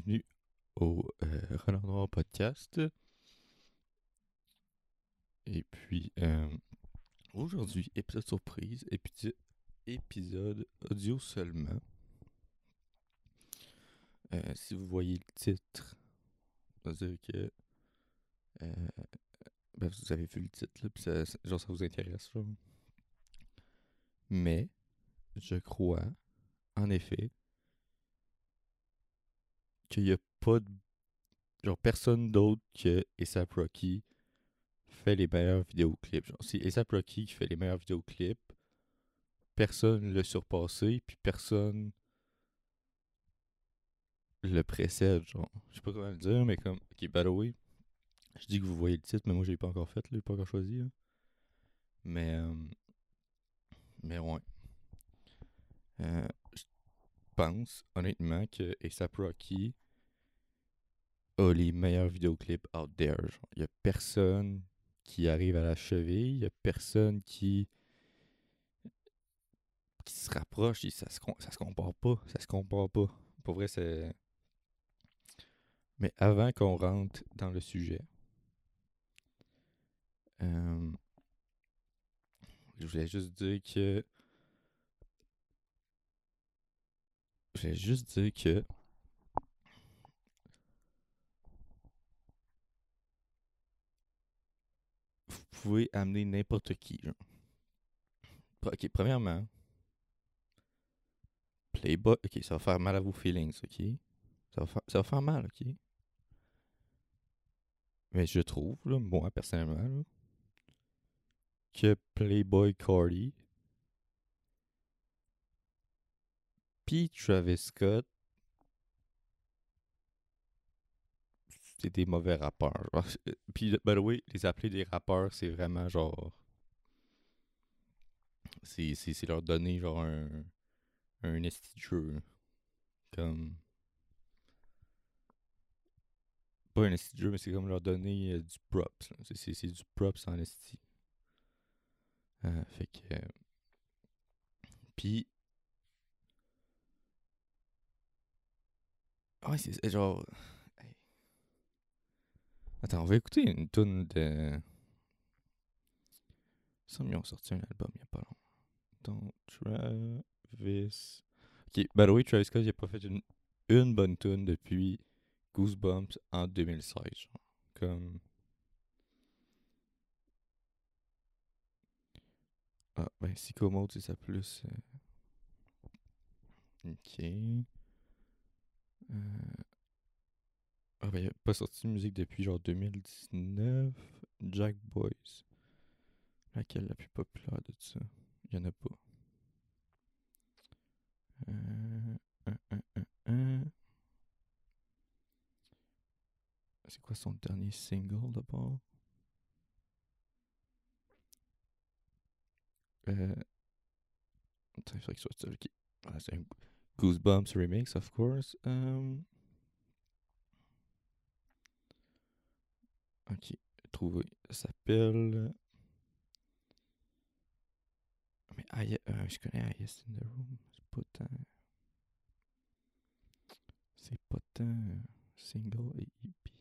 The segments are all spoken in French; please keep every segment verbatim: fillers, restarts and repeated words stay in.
bienvenue au euh, Renard Noir podcast. Et puis, euh, aujourd'hui, épisode surprise, épisode, épisode audio seulement. Euh, si vous voyez le titre, c'est-à-dire que euh, ben vous avez vu le titre, là, puis ça, genre ça vous intéresse. Genre. Mais, je crois, en effet, qu'il n'y a pas de... Genre, personne d'autre que A$AP Rocky fait les meilleurs vidéoclips. Genre, si A$AP Rocky fait les meilleurs vidéoclips, personne ne l'a surpassé, puis personne le précède, genre. Je sais pas comment le dire, mais comme... Ok, by the way, je dis que vous voyez le titre, mais moi, je l'ai pas encore fait, là, je l'ai pas encore choisi, là. Mais... Euh... Mais ouais. Euh, je pense, honnêtement, que A$AP Rocky a les meilleurs vidéoclips out there. Il n'y a personne qui arrive à la cheville, il n'y a personne qui qui se rapproche, ça se, ça se compare pas, ça se compare pas. Pour vrai, c'est... Mais avant qu'on rentre dans le sujet, euh, je voulais juste dire que je voulais juste dire que vous pouvez amener n'importe qui. Genre. Ok, premièrement, Playboi, ok, ça va faire mal à vos feelings, ok? Ça va faire, ça va faire mal, ok? Mais je trouve, là, moi, personnellement, là, que Playboi Carti puis Travis Scott, c'est des mauvais rappeurs. Puis, by the way, les appeler des rappeurs, c'est vraiment genre... C'est, c'est, c'est leur donner genre un... un esti de jeu. Comme... Pas un esti de jeu, mais c'est comme leur donner euh, du props. C'est, c'est, c'est du props en esti. Euh, fait que... Euh, puis... Ah ouais, c'est, c'est genre... Hey. Attends, on va écouter une toune de... Ça, ils ont sorti un album il n'y a pas longtemps. Donc, Travis... Ok, by the way, Travis Scott, il n'a pas fait une, une bonne toune depuis Goosebumps en deux mille seize. Genre. Comme... Ah, ben, Sicko Mode, c'est ça plus. Euh... Ok. Euh... Ah, ben, il n'y a pas sorti de musique depuis genre deux mille dix-neuf. Jack Boys. Laquelle la plus populaire de ça? Il n'y en a pas. Euh... Euh, euh, euh, euh. C'est quoi son dernier single d'abord? Euh... Attends, il faudrait qu'il soit seul. Okay. Voilà, c'est un Goosebumps remix, of course. Um... Ok, trouvé. Ça s'appelle... Mais ah, y a... euh, je connais ah, Yes in the Room. C'est pas tant... C'est pas tant... Single et hippie.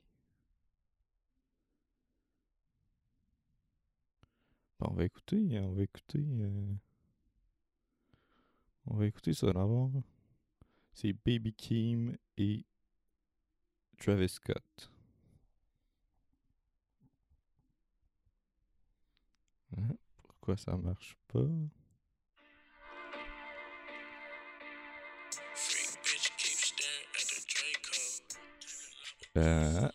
On va écouter, on va écouter, euh... on va écouter ça d'abord. C'est Baby Keem et Travis Scott. Hein? Pourquoi ça marche pas? Euh...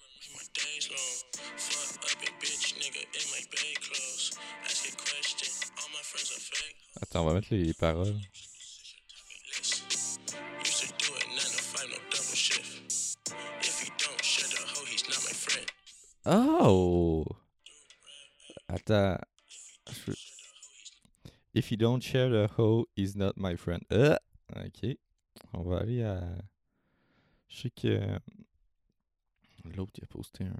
Attends, on va mettre les paroles. Oh! Attends. Je... If you don't share the hoe, he's not my friend. Euh! Ok. On va aller à... Je sais que... L'autre, il a posté un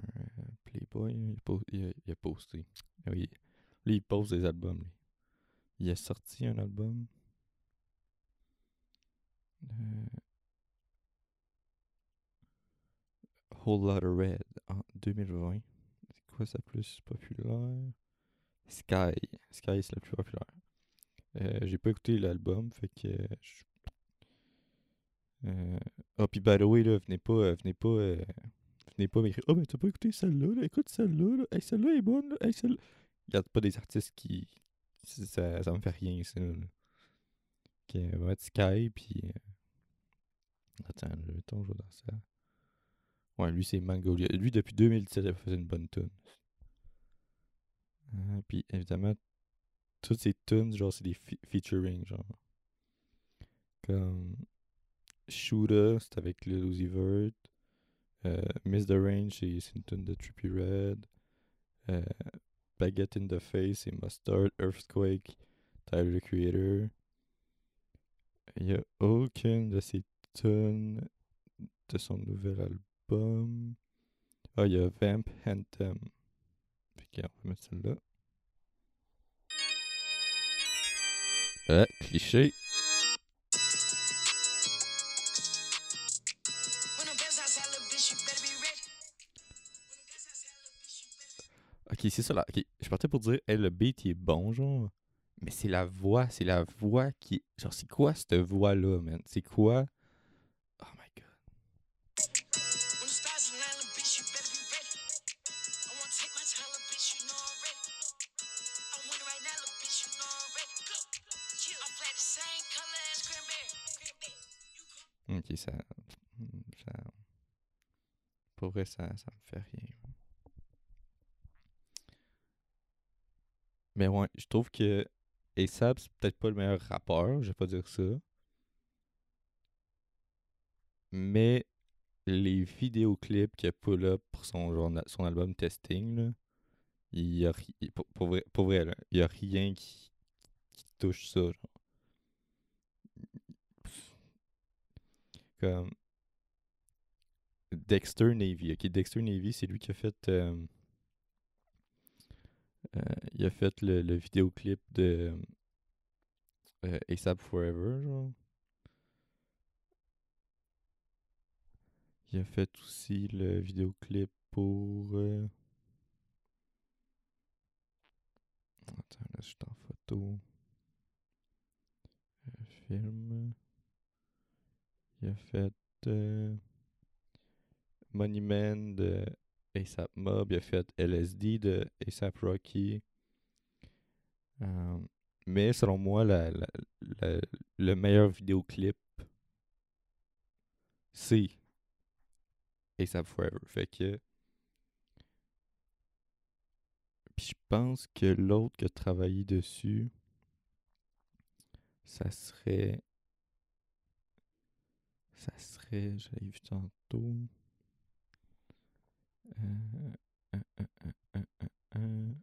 Playboi. Il a, po... il a, il a posté. Oui. Lui, il poste des albums, lui. Il a sorti un album. Euh... Whole Lotta Red en deux mille vingt. C'est quoi sa plus populaire? Sky. Sky, c'est la plus populaire. Euh, j'ai pas écouté l'album, fait que... Euh, euh... Oh, pis by the way, là, venez pas... Euh, venez pas... Euh... Venez pas m'écrire « Ah, oh, ben t'as pas écouté celle-là, là, écoute celle-là, là. Hey, celle-là est bonne, là. Hey, celle-là... » Regarde pas des artistes qui... Ça, ça me fait rien, ça, là. Ok, on va mettre Sky, pis... Euh... Attends, je vais tomber dans ça. Ouais, lui, c'est Magnolia. Lui, depuis deux mille dix-sept, il faisait une bonne tune. Ah, puis évidemment, toutes ces tunes, genre, c'est des fi- featuring, genre. Comme Shooter, c'est avec Lil Uzi Vert. Euh, Miss the Range, c'est, c'est une tune de Trippie Redd. Euh, Baguette in the Face, c'est Mustard. Earthquake, Tyler the Creator. Il y a aucune de ces tunes de son nouvel album. Ah, il y a Vamp Anthem. Ok, on va mettre celle-là. Ah, cliché. Ok, c'est ça là. Ok, je partais pour dire, hey, le beat il est bon, genre. Mais c'est la voix, c'est la voix qui. Genre, c'est quoi cette voix-là, man? C'est quoi? Oh my god. Ok, ça, ça... Pour vrai, ça, ça me fait rien. Mais ouais, je trouve que A$AP, c'est peut-être pas le meilleur rappeur, je vais pas dire ça. Mais les vidéoclips qu'il a pull up pour son, journal, son album Testing, là, il y a... Pour, pour vrai, pour vrai là, il y a rien qui, qui touche ça, genre. Comme Dexter Navy. Ok, Dexter Navy, c'est lui qui a fait euh, euh, il a fait le, le vidéoclip de euh, A$AP Forever, genre. Il a fait aussi le vidéoclip pour euh... Attends, là, je suis en photo. Euh, film. Il a fait euh, Monument de A$AP Mob. Il a fait L S D de A$AP Rocky. Euh, mais selon moi, la, la, la, le meilleur vidéoclip, c'est A$AP Forever. Fait que... Puis je pense que l'autre qui a travaillé dessus, ça serait... Ça serait, je l'avais vu tantôt. Euh, euh, euh, euh, euh, euh.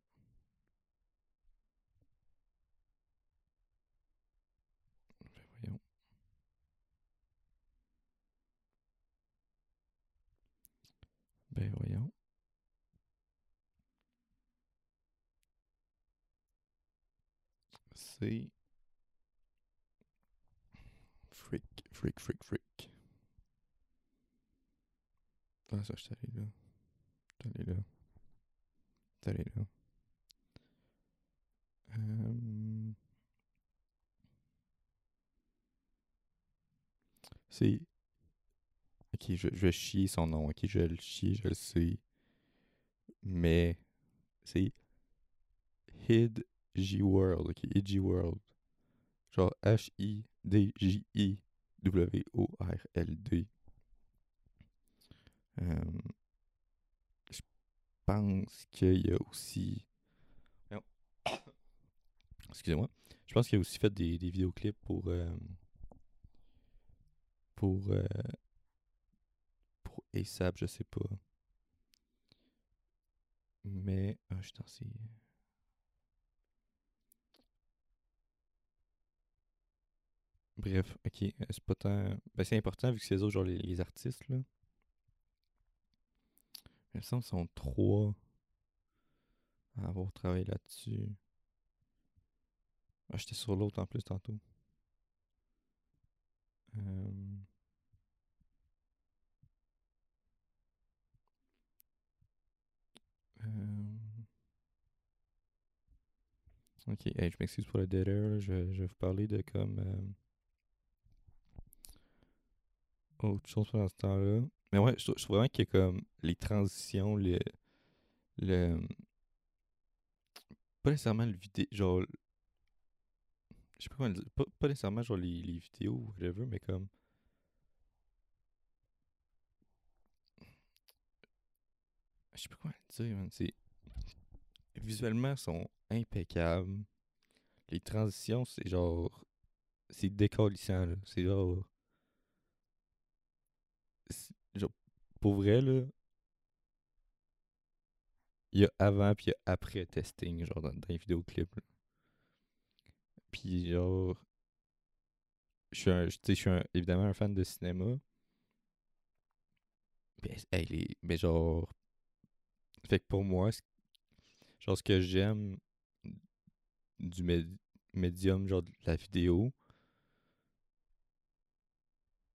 Voyons. Ben voyons. C'est... Freak, freak, freak, freak. Ah, ça, je suis allé là. Je suis allé là. Je suis allé là. Euh... C'est... Ok, je, je vais chier son nom. Ok, je le chie, je le sais. Mais... C'est... Hidji World. Ok, Hidji World. Genre H I D J I W O R L D. Euh, je pense qu'il y a aussi... Excusez-moi. Je pense qu'il a aussi fait des, des vidéoclips pour... Euh, pour... Euh, pour A$AP, je sais pas. Mais... Ah, je t'en sais... Bref, ok, c'est pas tant... Ben, c'est important vu que c'est eux autres, genre les, les artistes, là. Ils sont, sont trois à avoir travaillé là-dessus. Ah, j'étais sur l'autre en plus tantôt. Euh... Euh... Ok, hey, je m'excuse pour le dead air, là. Je, je vais vous parler de comme... Euh... autre chose pendant ce temps-là. Mais ouais, je trouve, je trouve vraiment qu'il y a comme les transitions, le... le... pas nécessairement le vidéo, genre... Je sais pas comment le dire. Pas, pas nécessairement genre les, les vidéos ou whatever, mais comme... Je sais pas comment le dire, man. C'est... Visuellement, sont impeccables. Les transitions, c'est genre... C'est décollissant, là. C'est genre... C'est... genre... Pour vrai, là... Il y a avant puis il y a après testing, genre, dans, dans les vidéoclips, là. Puis genre... Je suis un... Tu sais, je suis un, évidemment un fan de cinéma. Mais, hey, les... Mais genre... Fait que pour moi, genre ce que j'aime du médi- médium, genre de la vidéo,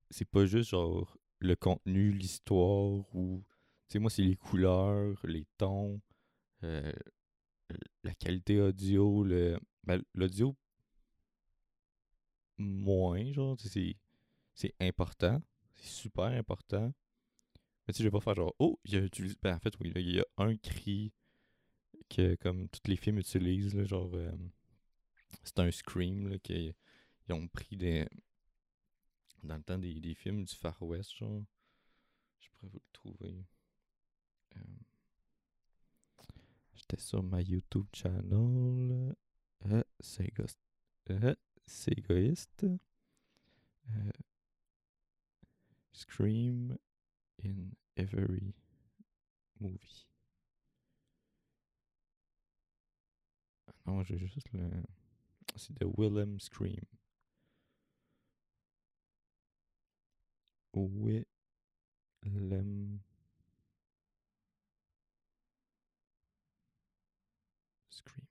c'est pas juste genre le contenu, l'histoire, ou, tu sais, moi c'est les couleurs, les tons, euh, la qualité audio, le ben, l'audio, moins, genre, c'est, c'est important, c'est super important. Mais tu sais, je vais pas faire genre, oh, il a utilisé. Ben, en fait, oui, il y a un cri que, comme tous les films utilisent, là, genre, euh, c'est un scream, là, qu'ils ont pris des... dans le temps des, des films du Far West, genre. Je pourrais vous le trouver. Euh... J'étais sur ma YouTube channel. Euh, c'est égoïste. Euh, c'est égoïste. Euh... Scream. In every movie. Ah non, j'ai juste le... C'est de Wilhelm Scream. Wilhelm Scream.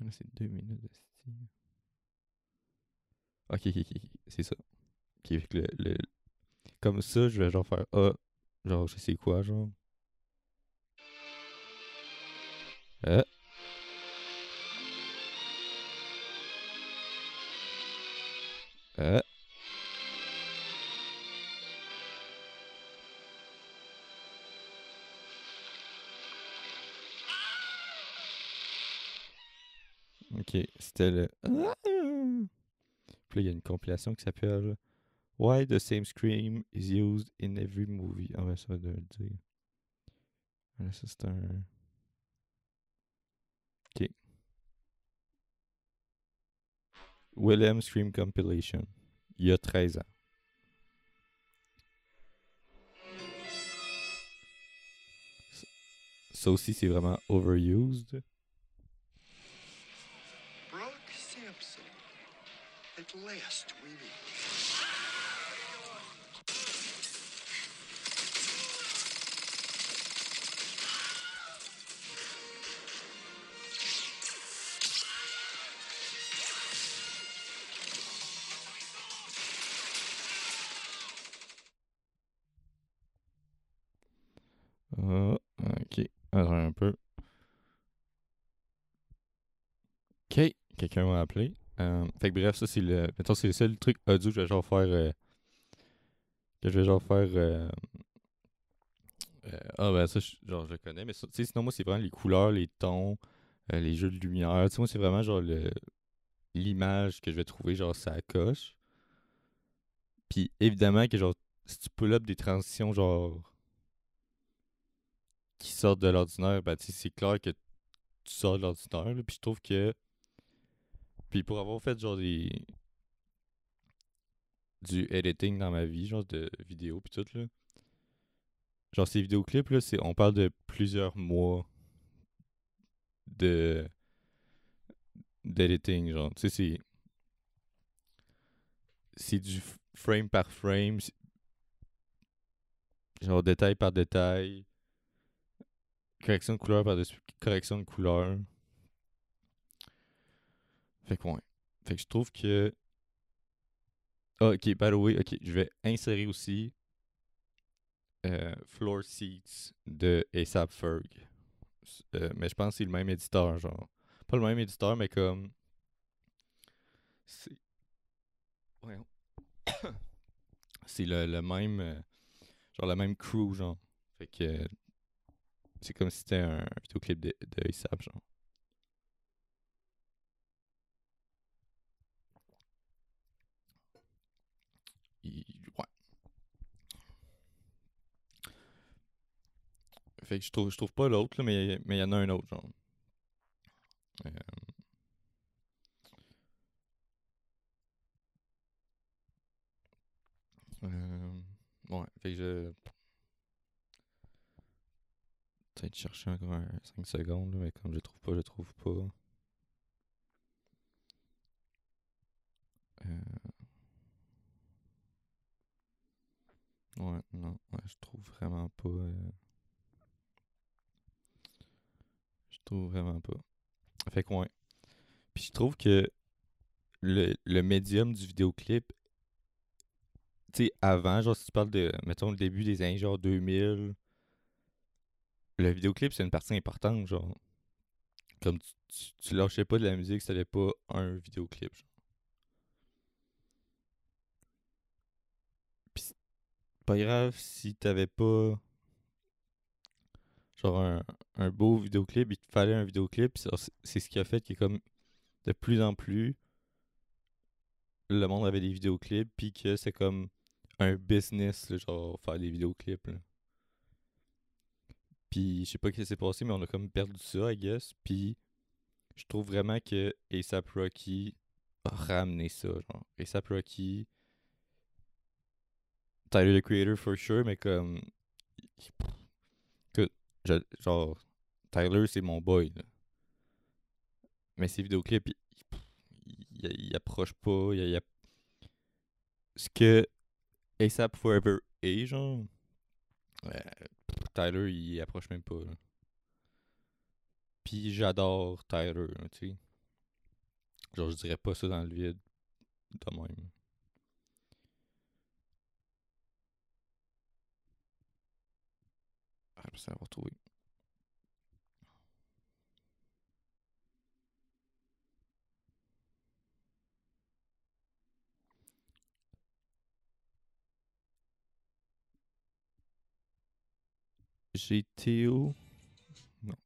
Là, c'est deux minutes de style. Ok, ok, ok, c'est ça. Ok, avec le... le Comme ça, je vais genre faire ah, genre je sais quoi, genre. Ah. Ah. Ok, c'était le. Ah. Puis là, il y a une compilation qui s'appelle Why the same scream is used in every movie. Ah ben ça va le dire. Là ça c'est un... Ok. Wilhelm Scream Compilation. Il y a treize ans. Ça aussi c'est vraiment overused. Brock Sampson. At last we meet. Oh, ok. Attends un peu. Ok, quelqu'un m'a appelé. Euh, fait que bref, ça c'est le... Mettons, c'est le seul truc audio que je vais genre faire... Euh, que je vais genre faire... Euh, euh, ah ben ça, je, genre je le connais. Mais ça, sinon moi c'est vraiment les couleurs, les tons, euh, les jeux de lumière. Tu sais, moi c'est vraiment genre le, l'image que je vais trouver, genre ça coche. Puis évidemment que genre, si tu pull up des transitions genre... qui sortent de l'ordinaire, ben tu sais, c'est clair que tu sors de l'ordinaire, là, puis je trouve que... Puis pour avoir fait, genre, des... du editing dans ma vie, genre, de vidéos, puis tout, là... Genre, ces vidéoclips, là, c'est... on parle de plusieurs mois de... d'editing, genre, tu sais, c'est... C'est du frame par frame, c'est... genre, détail par détail... Correction de couleur par-dessus correction de couleur. Fait que ouais. Fait que je trouve que... Ah, ok, by the way, ok, je vais insérer aussi euh, Floor Seats de A$AP Ferg. Euh, mais je pense que c'est le même éditeur, genre. Pas le même éditeur, mais comme... C'est... Voyons. C'est le, le même... Euh, genre, la même crew, genre. Fait que... Euh, c'est comme si c'était un vidéoclip de, de A$AP, genre. Ouais. Fait que je trouve, je trouve pas l'autre, là, mais il mais y en a un autre, genre. Euh... Euh... Ouais, fait que je... Peut-être chercher encore un cinq secondes, là, mais comme je trouve pas, je trouve pas. Euh... Ouais, non, ouais, je trouve vraiment pas. Euh... Je trouve vraiment pas. Fait que ouais. Puis je trouve que le, le médium du vidéoclip, tu sais, avant, genre si tu parles de, mettons, le début des années, genre deux mille, le vidéoclip, c'est une partie importante, genre. Comme tu, tu, tu lâchais pas de la musique, c'était pas un vidéoclip, genre. Pas grave si t'avais pas genre un, un beau vidéoclip, il te fallait un vidéoclip, c'est, c'est ce qui a fait que comme de plus en plus le monde avait des vidéoclips puis que c'est comme un business là, genre faire des vidéoclips là. Puis je sais pas ce qui s'est passé, mais on a comme perdu ça I guess, puis je trouve vraiment que A$AP Rocky a ramené ça, genre A$AP Rocky, Tyler the Creator for sure, mais comme que je, genre Tyler c'est mon boy là. Mais ses vidéoclips il, il, il approche pas il, il... ce que A$AP Forever est genre, ouais, Tyler il approche même pas là. Puis j'adore Tyler, tu sais, genre je dirais pas ça dans le vide de même. Ça va retrouver. J'ai Théo. Non.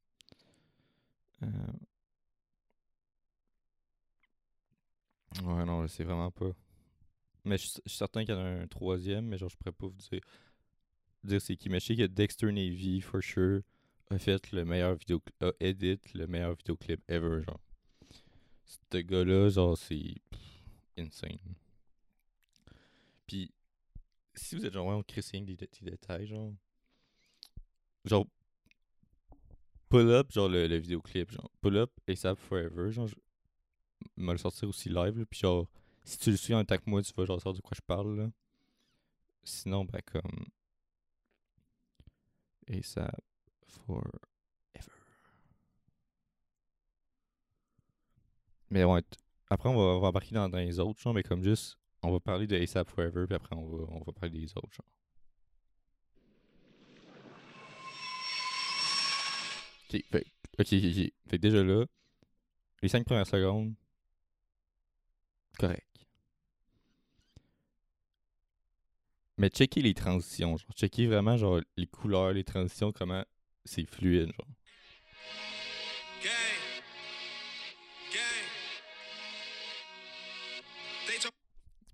Euh... Ouais, non, c'est vraiment pas. Mais je suis certain qu'il y en a un troisième, mais genre, je pourrais pas vous dire. dire c'est qui, mais je sais que Dexter Navy for sure a fait le meilleur vidéo a edit le meilleur vidéoclip ever, genre ce gars là genre c'est pff, insane. Puis si vous êtes genre ouais on crée des petits détails genre genre pull up genre le, le vidéoclip genre pull up A$AP Forever genre me le sortir aussi live là, puis genre si tu le suis en tant que moi tu vas genre savoir de quoi je parle là, sinon ben comme A$AP Forever. Mais ouais, t- après on va, on va embarquer dans, dans les autres genre, mais comme juste, on va parler de A$AP Forever, puis après on va, on va parler des autres genre. Ok, fait, ok, ok, fait que déjà là, les cinq premières secondes, correct. Mais checker les transitions, genre. Checker vraiment, genre, les couleurs, les transitions, comment c'est fluide, genre. Gang. Gang.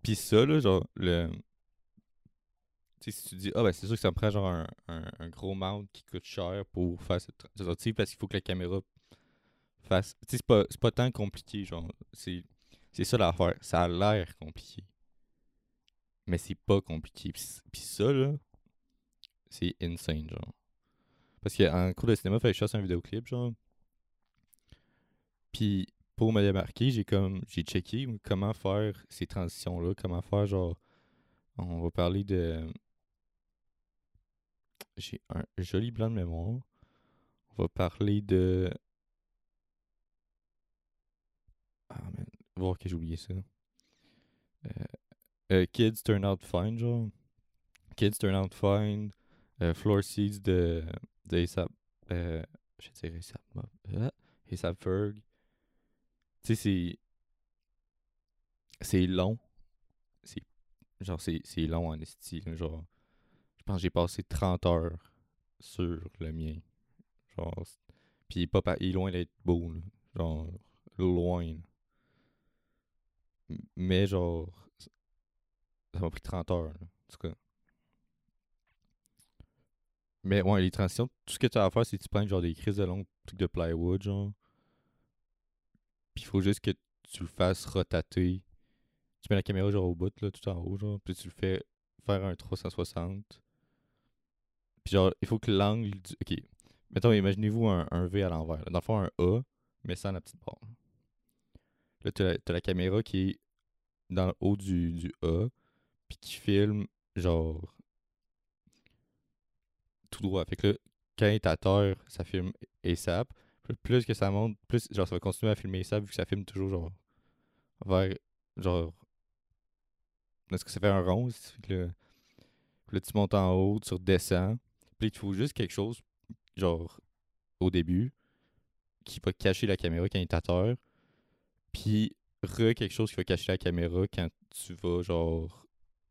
Pis ça, là, genre, le... Tu sais, si tu dis, ah, ben, c'est sûr que ça me prend, genre, un, un, un gros mount qui coûte cher pour faire cette transition, tu sais, parce qu'il faut que la caméra fasse... Tu sais, c'est pas, c'est pas tant compliqué, genre. C'est, c'est ça l'affaire. Ça a l'air compliqué. Mais c'est pas compliqué. Puis, puis ça, là, c'est insane, genre. Parce qu'en cours de cinéma, il fallait que je fasse un vidéoclip, genre. Puis pour me démarquer, j'ai comme j'ai checké comment faire ces transitions-là, comment faire, genre... On va parler de... J'ai un joli blanc de mémoire. On va parler de... Ah, man. Voir que j'ai oublié ça. Euh... Euh, Kids turned out fine, genre. Kids turned out fine. euh, Floor Seats de, de A$AP, euh, je vais dire A$AP Mob, euh, A$AP Ferg. Tu sais, c'est, c'est long, c'est, genre c'est, c'est long en esti, genre, je pense que j'ai passé trente heures sur le mien, genre, pis papa, il est loin d'être beau, là. Genre, loin, là. Mais genre, ça m'a pris trente heures, là, en tout cas. Mais ouais, les transitions, tout ce que tu as à faire, c'est que tu prends genre des crises de longues trucs de plywood, genre. Puis il faut juste que tu le fasses rotater. Tu mets la caméra genre au bout, là, tout en haut, genre. Puis tu le fais faire un trois cent soixante. Puis genre, il faut que l'angle du... Ok, mettons, imaginez-vous un, un V à l'envers, là. Dans le fond, un A, mais sans la petite barre. Là, t'as la, t'as la caméra qui est dans le haut du, du A, puis qui filme, genre, tout droit. Fait que là, quand il est à terre, ça filme A$AP. Plus que ça monte, plus, genre, ça va continuer à filmer A$AP, vu que ça filme toujours, genre, vers, genre, est-ce que ça fait un rond? Fait que là, là, tu montes en haut, tu redescends. Puis il faut juste quelque chose, genre, au début, qui va cacher la caméra quand il est à terre. Puis, re quelque chose qui va cacher la caméra quand tu vas, genre,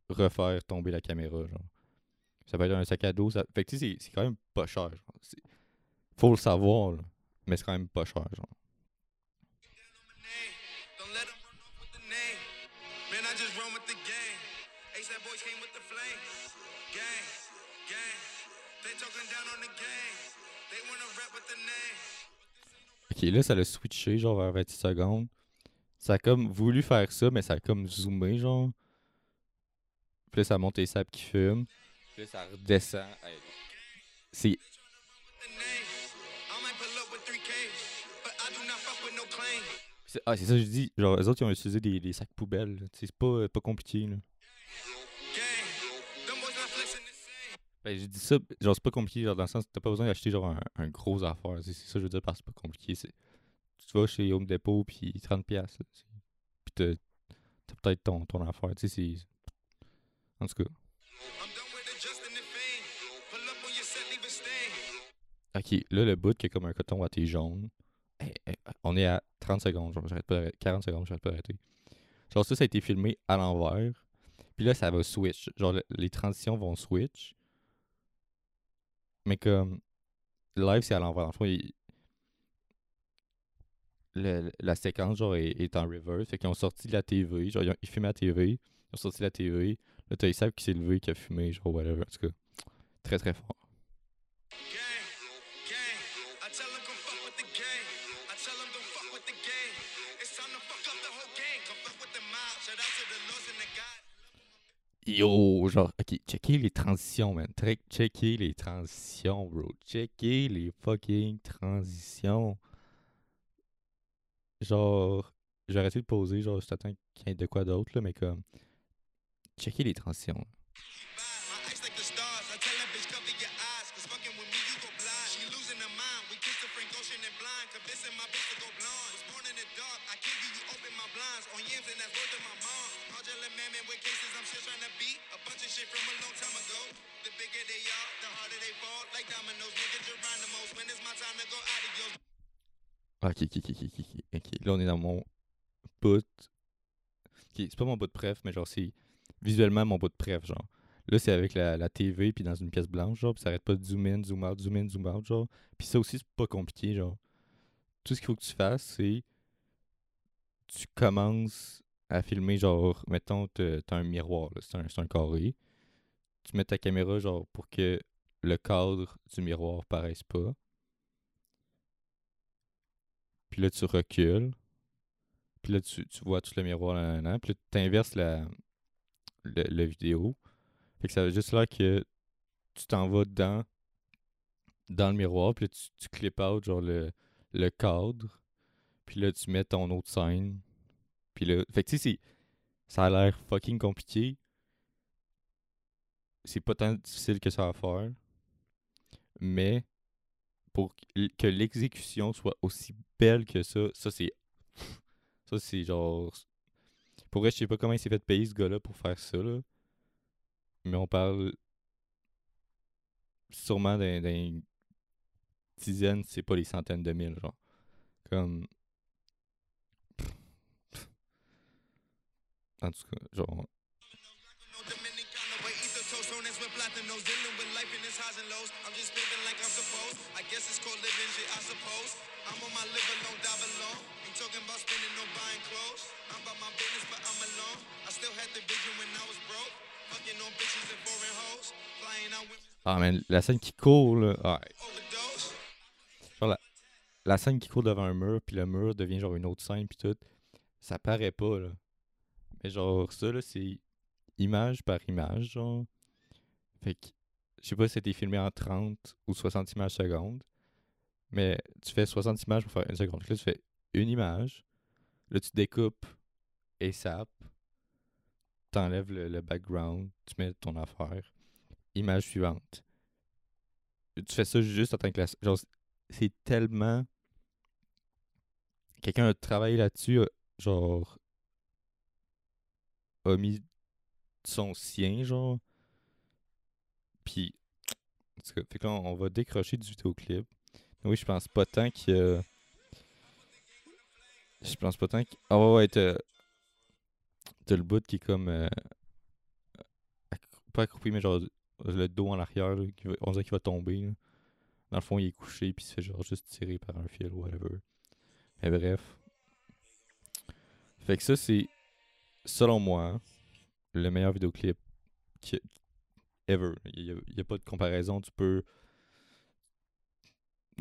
refaire tomber la caméra, genre. Ça va être un sac à dos. Ça... Fait que, tu sais, c'est, c'est quand même pas cher, genre. C'est... Faut le savoir, là. Mais c'est quand même pas cher, genre. Ok, là, ça l'a switché, genre, vers vingt secondes. Ça a comme voulu faire ça, mais ça a comme zoomé, genre. Puis là, ça monte A$AP qui fume. Puis là, ça redescend. Hey, c'est... C'est... Ah, c'est ça que je dis. Genre, eux autres, ils ont utilisé des, des sacs poubelles. C'est pas, euh, pas compliqué, là. Ben, je dis ça, genre, c'est pas compliqué, genre, dans le sens que t'as pas besoin d'acheter, genre, un, un gros affaire. C'est, c'est ça que je veux dire parce que c'est pas compliqué. C'est... Tu vas chez Home Depot, puis trente piastres. Puis t'as, t'as peut-être ton, ton affaire. Tu sais, c'est... En tout cas. Ok, là, le bout qui est comme un coton à tes jaunes. Hey, hey, on est à trente secondes, genre, j'arrête pas d'arrêter. quarante secondes, j'arrête pas d'arrêter. Genre, ça, ça a été filmé à l'envers. Puis là, ça va switch. Genre, le, les transitions vont switch. Mais comme... Live, c'est à l'envers. En fait, il... Le, la séquence genre est, est en reverse. Fait qu'ils ont sorti de la T V, genre ils, ont, ils filmaient la T V, ils ont sorti de la T V, là t'as A$AP qui s'est levé, qui a fumé, genre whatever, en tout cas, très très fort. Yo, genre, ok, checker les transitions, man, Check, checker les transitions, bro, checker les fucking transitions. Genre, j'ai arrêté de poser, genre, je t'attends qu'il y ait de quoi d'autre, là, mais comme, checker les transitions. Ok, ok, ok, ok, ok. Là, on est dans mon bout. Ok, c'est pas mon bout de préf, mais genre, c'est visuellement mon bout de préf, genre. Là, c'est avec la, la T V, puis dans une pièce blanche, genre, puis ça arrête pas de zoom in, zoom out, zoom in, zoom out, genre. Puis ça aussi, c'est pas compliqué, genre. Tout ce qu'il faut que tu fasses, c'est... Tu commences à filmer, genre, mettons, t'as, t'as un miroir, là, c'est un, c'est un carré. Tu mets ta caméra, genre, pour que le cadre du miroir paraisse pas. Puis là, tu recules. Puis là, tu, tu vois tout le miroir. Là, là, là. Puis là, tu inverses la, la, la vidéo. Fait que ça veut juste là que tu t'en vas dans, dans le miroir. Puis là, tu, tu clip out genre le, le cadre. Puis là, tu mets ton autre scène. Puis là, fait que tu sais, ça a l'air fucking compliqué. C'est pas tant difficile que ça va faire. Mais... Pour que l'exécution soit aussi belle que ça, ça c'est. Ça c'est genre. Pour vrai, je sais pas comment il s'est fait payer ce gars-là pour faire ça, là. Mais on parle. sûrement dans, dans une dizaine, c'est pas les centaines de mille, genre. Comme... En tout cas, genre... Ah, mais la scène qui court, là... Ah. Genre la, la scène qui court devant un mur, puis le mur devient genre une autre scène, puis tout. Ça paraît pas, là. Mais genre, ça, là, c'est image par image, genre. Fait que, je sais pas si c'était filmé en trente ou soixante images secondes, mais tu fais soixante images pour faire une seconde. Là, tu fais une image, là, tu découpes A S A P, t'enlèves le, le background, tu mets ton affaire, image suivante. Tu fais ça juste en tant que la... Genre, c'est tellement... Quelqu'un a travaillé là-dessus, genre... a mis son sien, genre. Puis, en tout cas, fait que là, on va décrocher du vidéoclip. Oui, je pense pas tant que... Euh... Je pense pas tant que... Ah oh, ouais, t'as... T'as le bout qui est comme... Euh... Pas accroupi, mais genre le dos en arrière, là, qui va... on dirait qu'il va tomber. Là. Dans le fond, il est couché, puis il se fait genre juste tirer par un fil, whatever. Mais bref. Fait que ça, c'est... Selon moi, le meilleur vidéoclip qui... ever. Il n'y a, a pas de comparaison, tu peux...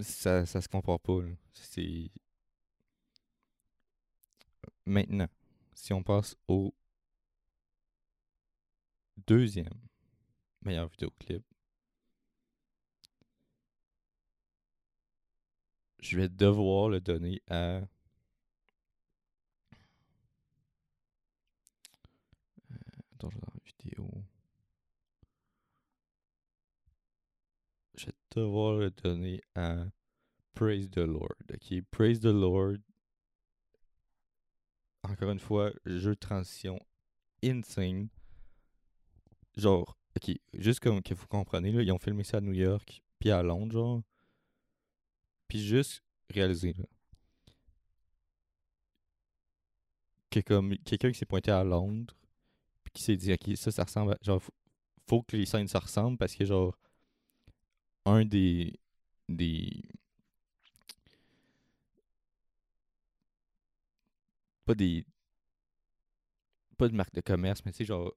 Ça, ça se compare pas. Là. C'est... Maintenant, si on passe au deuxième meilleur vidéoclip, je vais devoir le donner à... Attends, je vais dans la vidéo. Je vais devoir le donner à Praise the Lord. Ok, Praise the Lord. Encore une fois, jeu de transition insane. Genre, ok, juste comme que vous comprenez, là, ils ont filmé ça à New York, puis à Londres, genre. Puis juste réalisé, là. Que comme quelqu'un qui s'est pointé à Londres. Qui s'est dit, ok, ça, ça ressemble à... Genre, faut, faut que les scènes se ressemblent parce que, genre, un des... des pas des... Pas de marque de commerce, mais tu sais, genre...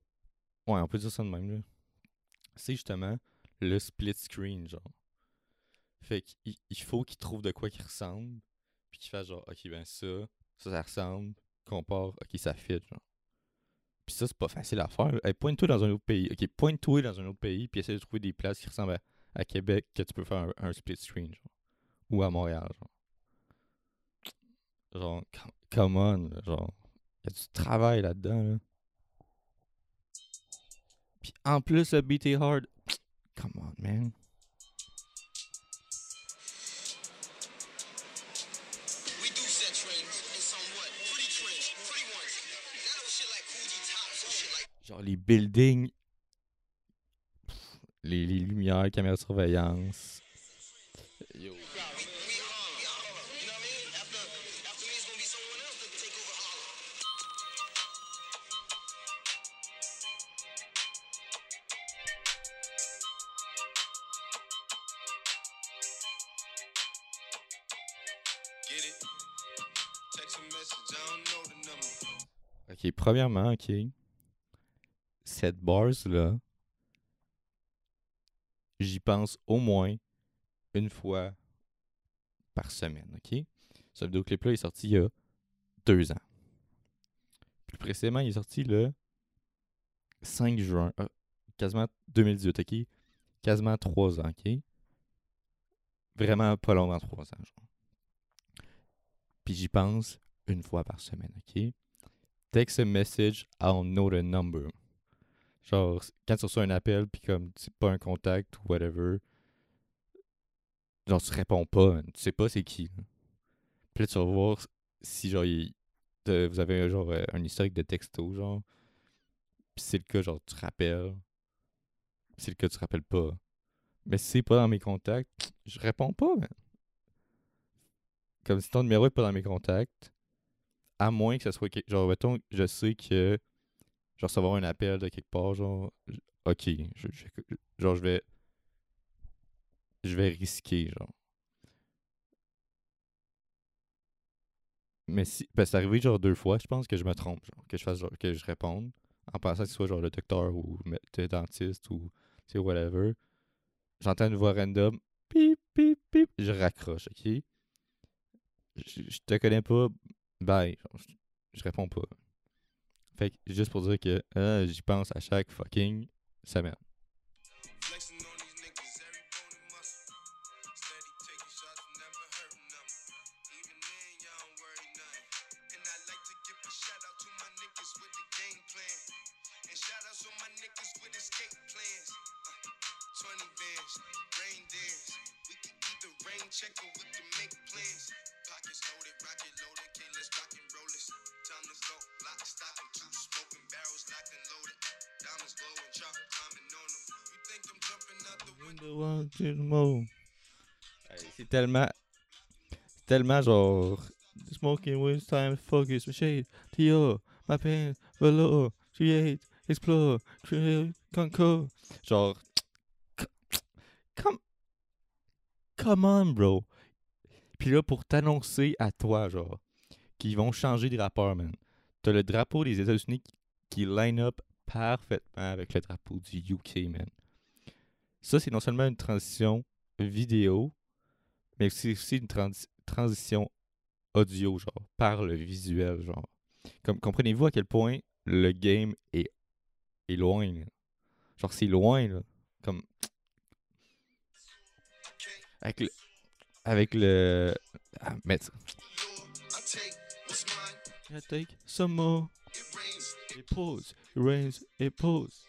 Ouais, on peut dire ça de même, là. C'est justement le split screen, genre. Fait qu'il il faut qu'ils trouvent de quoi qu'ils ressemblent, puis qu'ils fassent, genre, ok, ben ça, ça, ça ressemble, qu'on part, ok, ça fit, genre. Puis ça, c'est pas facile à faire. Hey, pointe-toi dans un autre pays. Ok, pointe-toi dans un autre pays, puis essaie de trouver des places qui ressemblent à, à Québec que tu peux faire un, un split screen, genre. Ou à Montréal, genre. Genre, com- come on, genre. Il y a du travail là-dedans, là. Puis en plus, le beat est hard. Come on, man. Genre les buildings, pff, les, les lumières, caméras de surveillance. Yo. Ok, premièrement, ok. Cette bars-là, j'y pense au moins une fois par semaine, ok? Ce vidéoclip-là est sorti il y a deux ans. Plus précisément, il est sorti le cinq juin, euh, quasiment deux mille dix-huit, ok? Quasiment trois ans, ok? Vraiment pas long dans trois ans, genre. Puis j'y pense une fois par semaine, ok? Text a message, I'll know the number. Genre, quand tu reçois un appel, puis comme, c'est pas un contact ou whatever, genre, tu réponds pas, hein, tu sais pas c'est qui. Hein. Puis là, tu vas voir si, genre, il, de, vous avez, genre, un historique de texto, genre, puis c'est le cas, genre, tu rappelles, c'est le cas, tu rappelles pas. Mais si c'est pas dans mes contacts, je réponds pas, man. Comme si ton numéro est pas dans mes contacts, à moins que ce soit... Que... Genre, mettons, je sais que je vais recevoir un appel de quelque part, genre... OK, je, je, genre, je vais... Je vais risquer, genre. Mais si... Ben, c'est arrivé, genre, deux fois, je pense que je me trompe, genre. Que je fasse, genre, que je réponde, en pensant que ce soit, genre, le docteur ou le dentiste ou, tu sais, whatever. J'entends une voix random, pip, pip, pip, je raccroche, OK? Je, je te connais pas, bye. Je, je réponds pas. Fait que, juste pour dire que euh, j'y pense à chaque fucking semaine. C'est tellement, c'est tellement genre smoking with time, focus, shade, tia, ma peine, velo, create, explore, create, conquer. Genre, come, come on, bro. Puis là, pour t'annoncer à toi, genre, qu'ils vont changer de rappeur, man. T'as le drapeau des États-Unis qui line up parfaitement avec le drapeau du U K, man. Ça, c'est non seulement une transition vidéo, mais c'est aussi une transi- transition audio, genre, par le visuel, genre. Comme, comprenez-vous à quel point le game est, est loin, là. Genre, c'est loin, là. Comme... Avec le... Avec le... Ah, mais... I take some more. It pause, it rains, it pause.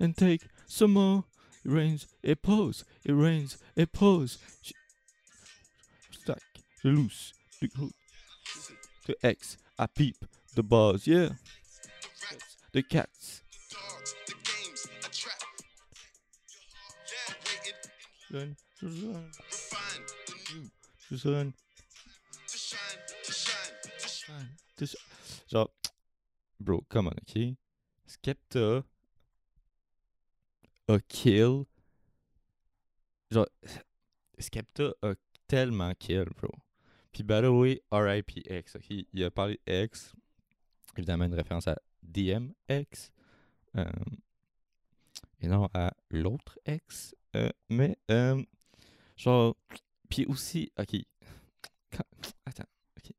And take some more. It rains, it pours. It rains, it pours. Stack, loose, the X. I peep the bars, yeah. The cats. Refine to shine, to shine, to shine. So, bro, come on, okay. Skepta. A kill. Genre, Skepta a tellement kill, bro. Puis, by the way, R I P X, ok? Il a parlé de X. Évidemment, une référence à D M X. Euh, et non à l'autre X. Euh, mais, euh, genre, puis aussi, ok. Quand, attends, ok.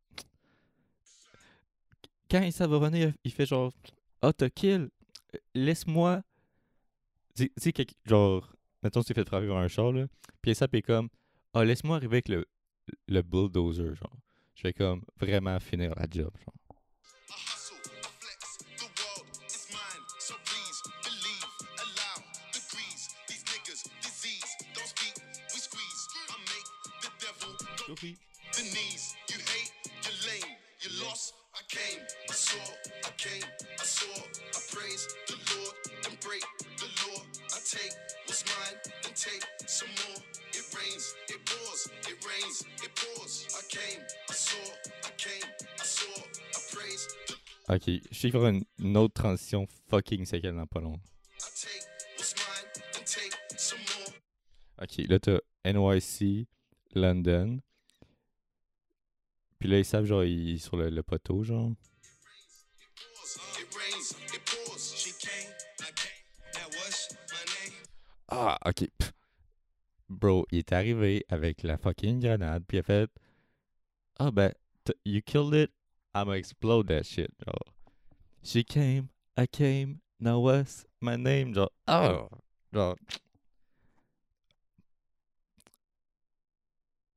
Quand il s'abonne, il fait genre, oh, t'as kill. Laisse-moi. Tu sais, genre, mettons, tu t'es fait frapper par un char, là. Puis A$AP est comme, ah, oh, laisse-moi arriver avec le, le bulldozer, genre. Je vais comme vraiment finir la job, genre. Okay. Ok, je sais qu'il va y avoir une autre transition fucking séquelle dans pas long. Ok, là t'as N Y C, London. Puis là, ils savent, genre, il est sur le, le poteau, genre. Ah, ok. Pff. Bro, il est arrivé avec la fucking grenade, puis il a fait... Ah oh, ben, t- you killed it, I'm gonna explode that shit, genre. She came, I came, now what's my name, genre. Oh, genre.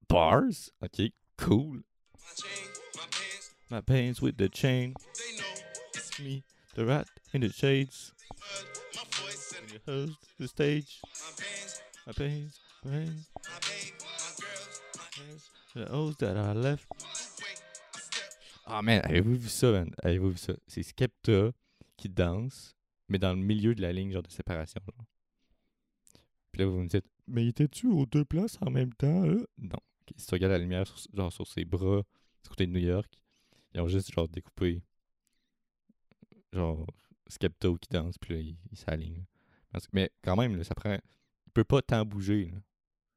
Bars? Ok, cool. My, chain, my, pants. My pants with the chain. They know it's me, the rat in the shades. My voice and the host the stage. My pants, my pants, my pants. My babe, my girls, my pants. The O's that I left. Ah, oh, man, avez-vous vu ça, man? Avez-vous vu ça? C'est Skepta qui danse, mais dans le milieu de la ligne, genre de séparation. Genre. Puis là, vous me dites, mais étais-tu aux deux places en même temps, là? Non. Okay, si tu regardes la lumière, sur, genre sur ses bras, du côté de New York, ils ont juste, genre, découpé, genre, Skepta qui danse, puis là, il, il s'aligne. Mais quand même, là, ça prend. Il peut pas tant bouger, là.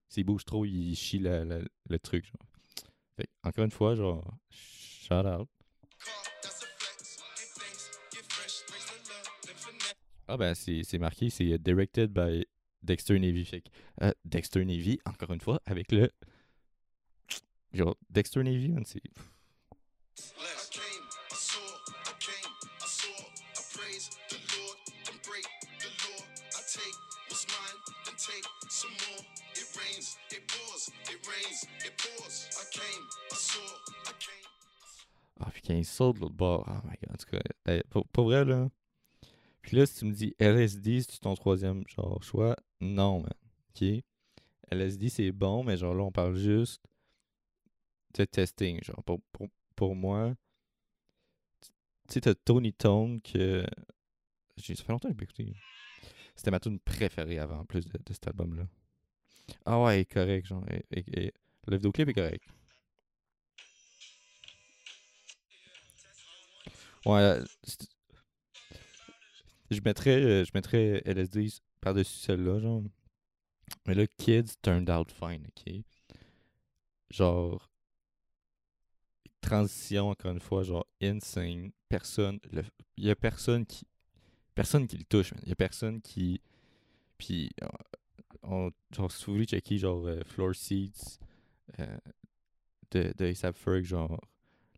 S'il bouge trop, il chie la, la, le truc, genre. Fait, encore une fois, genre, shout out. Ah ben, c'est, c'est marqué, c'est directed by Dexter Navy. Fait, euh, Dexter Navy, encore une fois, avec le... Genre, Dexter Navy, man, c'est... Ah, puis quand il saute de l'autre bord, oh my god, en tout cas, euh, pour, pour vrai, là. Puis là, si tu me dis L S D, c'est ton troisième genre choix, non, man. OK? L S D, c'est bon, mais genre là, on parle juste de testing. Genre, pour, pour, pour moi, tu sais, t'as Tony Tone que. J'ai, ça fait longtemps que je l'ai écouté. C'était ma tune préférée avant, en plus de, de cet album-là. Ah ouais, correct, genre. Et, et, et, le vidéoclip est correct. Ouais, c'est... je mettrais je mettrais L S D par-dessus celle-là, genre. Mais là, Kids turned out fine, ok? Genre, transition, encore une fois, genre, insane. Personne, le... il y a personne qui... Personne qui le touche, man. Il y a personne qui... Puis, on, genre, si vous voulez checker, genre, euh, Floor Seats euh, de, de A$AP Ferg, genre,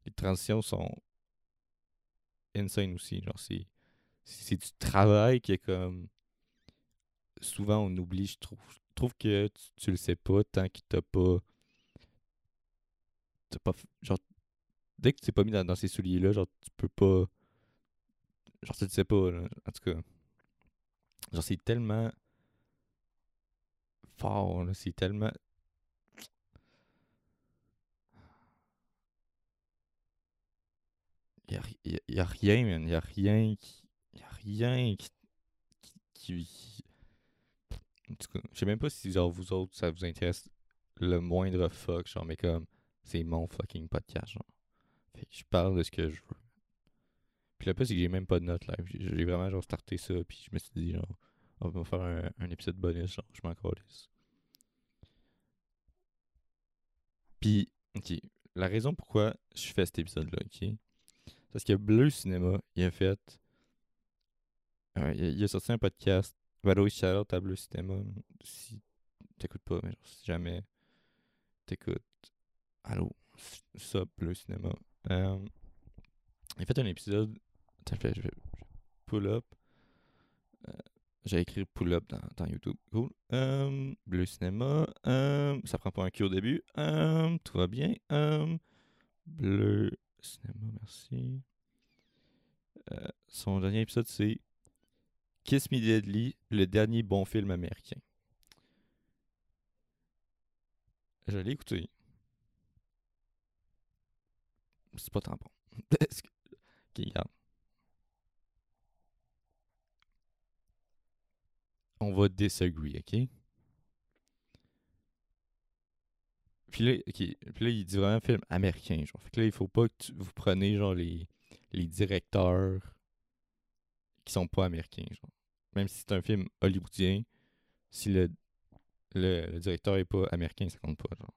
les transitions sont... insane aussi, genre c'est, c'est c'est du travail qui est comme souvent on oublie, je trouve je trouve que tu, tu le sais pas tant que t'as pas t'as pas genre dès que tu t'es pas mis dans, dans ces souliers là, genre tu peux pas genre tu le sais pas là, en tout cas genre c'est tellement fort là, c'est tellement Il y, y a rien, man. Il y a rien qui... Il y a rien qui... qui, qui... En tout cas, je sais même pas si, genre, vous autres, ça vous intéresse le moindre fuck, genre, mais comme, c'est mon fucking podcast, genre. Fait que je parle de ce que je veux. Puis le plus, c'est que j'ai même pas de notes, là. J'ai, j'ai vraiment, genre, starté ça, puis je me suis dit, genre, on va faire un, un épisode bonus, genre, je m'en calisse. Puis, OK, la raison pourquoi je fais cet épisode-là, OK... Parce que Bleu Cinéma, il a fait. Euh, il, a, il a sorti un podcast. Valo, shout out à Bleu Cinéma. Si t'écoutes pas, mais genre, si jamais t'écoutes. Allô, ça, Bleu Cinéma. Euh, il a fait un épisode. Attends, je vais pull up. Euh, j'ai écrit pull up dans, dans YouTube. Cool. Euh, Bleu Cinéma. Euh, ça prend pas un cul au début. Euh, tout va bien. Euh, Bleu. Cinéma, merci. Euh, son dernier épisode, c'est Kiss Me Deadly, le dernier bon film américain. Je l'ai écouté. C'est pas tant bon. Ok, regarde. On va disagree, ok? Puis là, okay. Puis là, il dit vraiment film américain, genre. Fait que là, il faut pas que tu, vous preniez, genre, les, les directeurs qui sont pas américains, genre. Même si c'est un film hollywoodien, si le, le, le directeur est pas américain, ça compte pas, genre.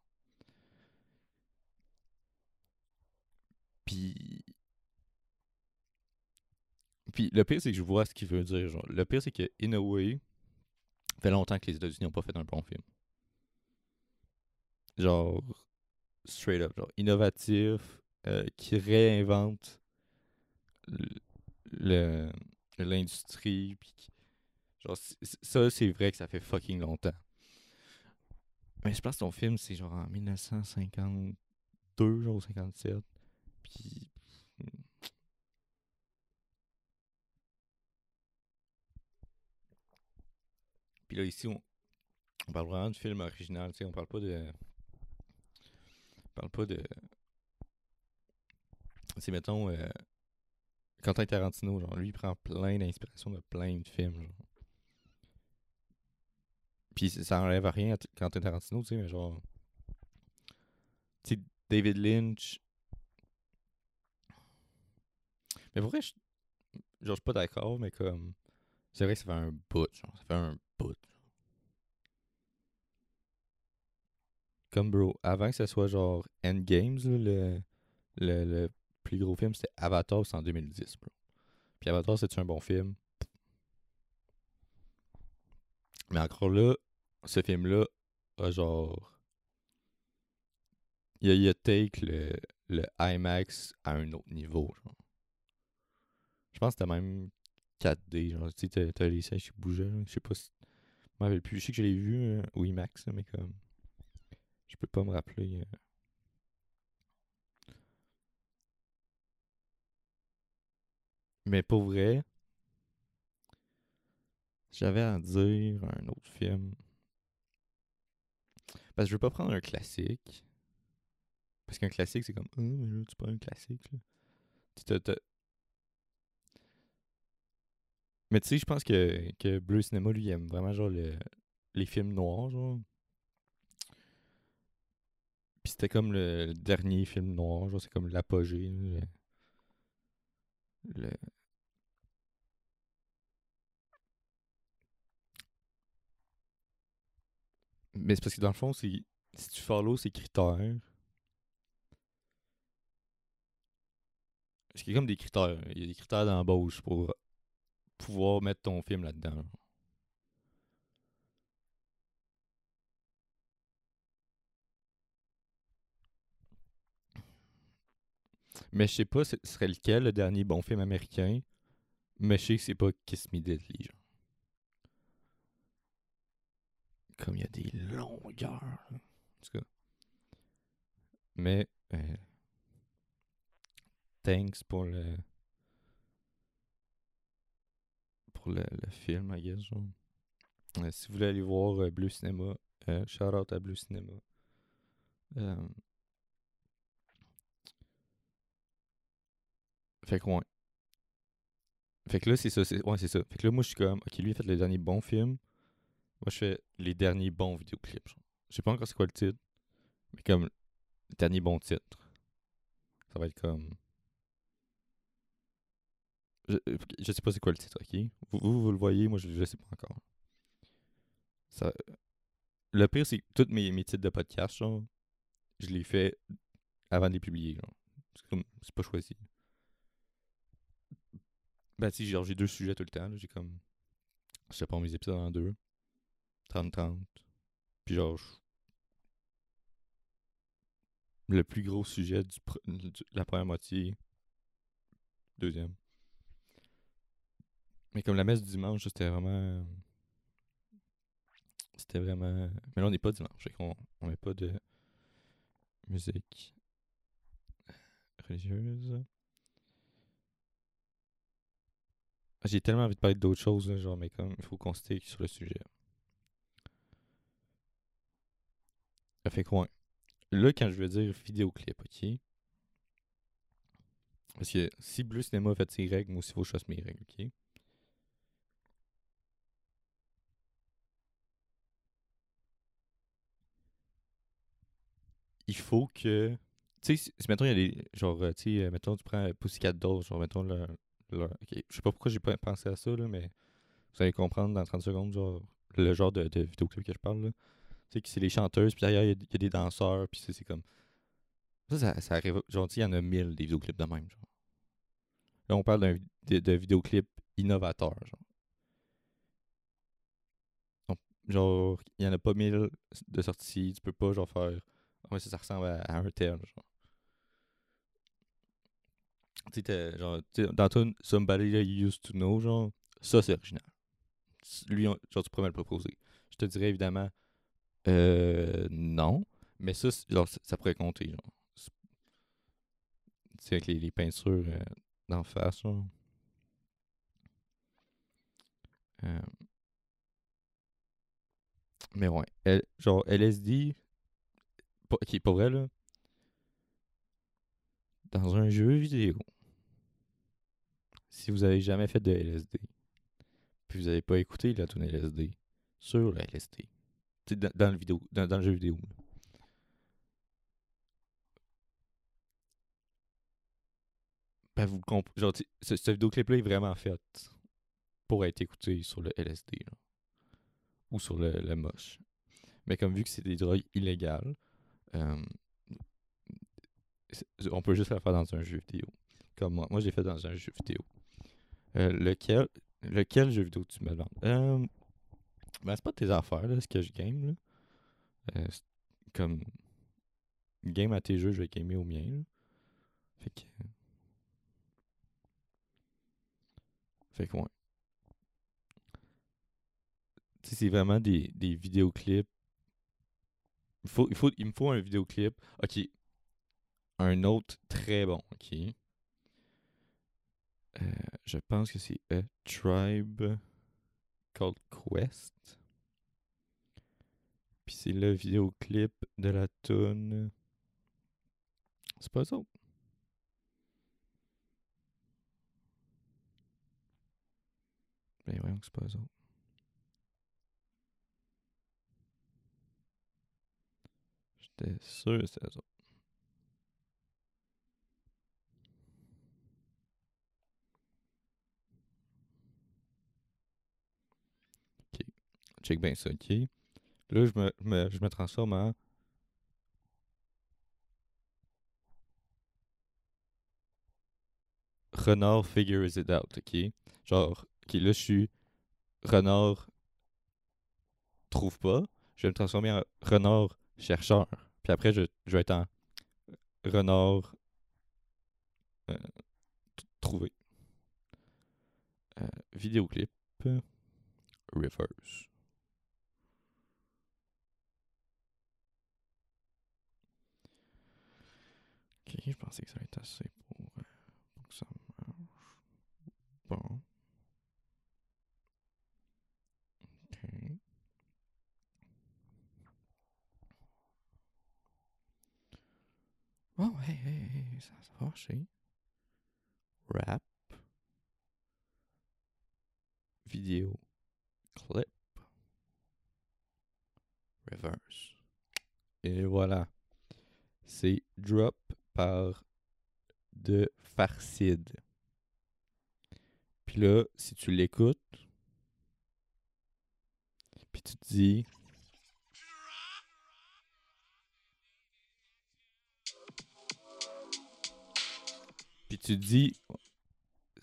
Puis... Puis le pire, c'est que je vois ce qu'il veut dire, genre. Le pire, c'est que, in a way, ça fait longtemps que les États-Unis n'ont pas fait un bon film. Genre, straight up, genre, innovatif, euh, qui réinvente le, le, l'industrie, pis qui, genre, c'est, ça, c'est vrai que ça fait fucking longtemps. Mais je pense que ton film, c'est genre en dix-neuf cent cinquante-deux, genre, cinquante-sept, pis... Pis là, ici, on, on parle vraiment du film original, tu sais, on parle pas de... parle pas de c'est, mettons, euh, Quentin Tarantino, genre, lui, il prend plein d'inspiration de plein de films, genre. Puis ça enlève à rien à t- Quentin Tarantino, tu sais, mais genre... Tu sais, David Lynch... Mais pour vrai, je... genre, je suis pas d'accord, mais comme... C'est vrai que ça fait un bout, genre, ça fait un bout. Comme, bro, avant que ce soit, genre, Endgames, là, le... Le, le plus gros film, c'était Avatar, c'est en deux mille dix, bro. Puis Avatar, c'est-tu un bon film? Mais encore là, ce film-là a genre... Il a, il a take le, le IMAX à un autre niveau, genre. Je pense que c'était même quatre D, genre, tu sais, t'as, t'as les sièges qui bougeaient, là. Je sais pas si... Je m'en rappelle plus, je sais que je l'ai vu hein, au IMAX, là, mais comme... Je peux pas me rappeler... Euh... Mais pour vrai, j'avais à dire un autre film. Parce que je veux pas prendre un classique. Parce qu'un classique, c'est comme... Oh, mais là, tu prends un classique, là. T'as, t'as... Mais tu sais, je pense que, que Bleu Cinéma, lui, il aime vraiment, genre, le, les films noirs, genre. Puis c'était comme le, le dernier film noir, genre, c'est comme l'apogée, là. Le... Mais c'est parce que dans le fond, c'est... si tu follow ces critères, parce qu'il y a comme des critères, il y a des critères d'embauche pour pouvoir mettre ton film là-dedans. Mais je sais pas ce serait lequel le dernier bon film américain, mais je sais que c'est pas Kiss Me Deadly, genre. Comme il y a des longueurs, en tout cas. Mais, euh, thanks pour le... pour le, le film, I guess, genre. Euh, si vous voulez aller voir euh, Bleu Cinéma, euh, shout out à Bleu Cinéma. Euh... Fait que ouais. Fait que là, c'est ça. C'est... Ouais, c'est ça. Fait que là, moi, je suis comme... OK, lui, il a fait le dernier bon film. Moi, je fais les derniers bons vidéoclips. Genre. Je sais pas encore c'est quoi le titre. Mais comme... Le dernier bon titre. Ça va être comme... Je, je sais pas c'est quoi le titre, OK? Vous, vous, vous le voyez. Moi, je, je sais pas encore. Ça... Le pire, c'est que tous mes, mes titres de podcast, genre, je les fais avant de les publier, genre. C'est comme... C'est pas choisi. Ben, tu sais, genre, j'ai deux sujets tout le temps, là. J'ai comme... Je sais pas, mes épisodes en deux. trente trente. Puis genre... Je... Le plus gros sujet du, pre... du... la première moitié. Deuxième. Mais comme la messe du dimanche, c'était vraiment... C'était vraiment... Mais là, on n'est pas dimanche. Fait qu'on on met pas de... musique... religieuse... J'ai tellement envie de parler d'autres choses, là, genre, mais comme, il faut qu'on se stick sur le sujet. Ça fait quoi? Là, quand je veux dire vidéoclip, OK? Parce que si Bleu Cinéma fait ses règles, moi aussi, il faut que je fasse mes règles, OK? Il faut que... Tu sais, si, si, mettons, il y a des... Genre, tu sais, mettons, tu prends Pussycat Dolls, genre, mettons, le... Okay. Je sais pas pourquoi j'ai pas pensé à ça, là, mais vous allez comprendre dans trente secondes, genre, le genre de, de vidéoclip que je parle, là. Tu sais, que c'est les chanteuses, puis derrière, il y, y a des danseurs, puis c'est, c'est comme... Ça, ça, ça arrive... Genre, tu sais, il y en a mille, des vidéoclips de même, genre. Là, on parle d'un de, de vidéoclip innovateur, genre. Donc, genre, il y en a pas mille de sorties, tu peux pas, genre, faire... Ouais, ça, ça ressemble à, à un tel, genre. Tu sais, genre, t'sais, dans ton Somebody I Used to Know, genre, ça c'est original. Lui, on, genre, tu pourrais me le proposer. Je te dirais évidemment, euh, non, mais ça, genre, ça, ça pourrait compter, genre. Tu sais, avec les, les peintures euh, d'en face, genre. Euh. Mais ouais, L, genre, L S D, qui est pas vrai, là. dans un jeu vidéo, si vous avez jamais fait de L S D, puis vous n'avez pas écouté la tune L S D sur la L S D, dans, dans, le vidéo, dans, dans le jeu vidéo, là. Ben vous comprenez, genre, ce, ce vidéoclip-là est vraiment fait pour être écouté sur le L S D, là, ou sur le, le moche. Mais comme vu que c'est des drogues illégales, euh, on peut juste la faire dans un jeu vidéo. Comme moi, moi j'ai fait dans un jeu vidéo. Euh, lequel, lequel jeu vidéo tu me demandes? Euh, ben c'est pas de tes affaires, là, ce que je game, là. Euh, comme game à tes jeux, je vais gamer au mien, là. Fait que... Fait que ouais. Tu sais, c'est vraiment des, des vidéoclips. Il faut, il faut, il me faut un vidéoclip. Ok. Un autre très bon. Ok. Euh, je pense que c'est A Tribe Called Quest. Puis c'est le vidéoclip de la toune. C'est pas ça. Ben voyons que c'est pas ça. J'étais sûr que c'était ça. Ok. Check bien ça, ok. Là, je me, me, je me transforme en... Renard figures it out, ok. Genre... Ok, là, je suis renard trouve pas. Je vais me transformer en renard chercheur. Puis après, je, je vais être en renard euh, trouvé. Euh, vidéoclip. Reverse. Ok, je pensais que ça allait être assez pour, pour que ça marche. Bon. Oh, hey, hey, hey, ça, ça va marcher. Rap. Vidéo. Clip. Reverse. Et voilà. C'est Drop par de Farcid. Puis là, si tu l'écoutes, puis tu te dis... Puis tu dis,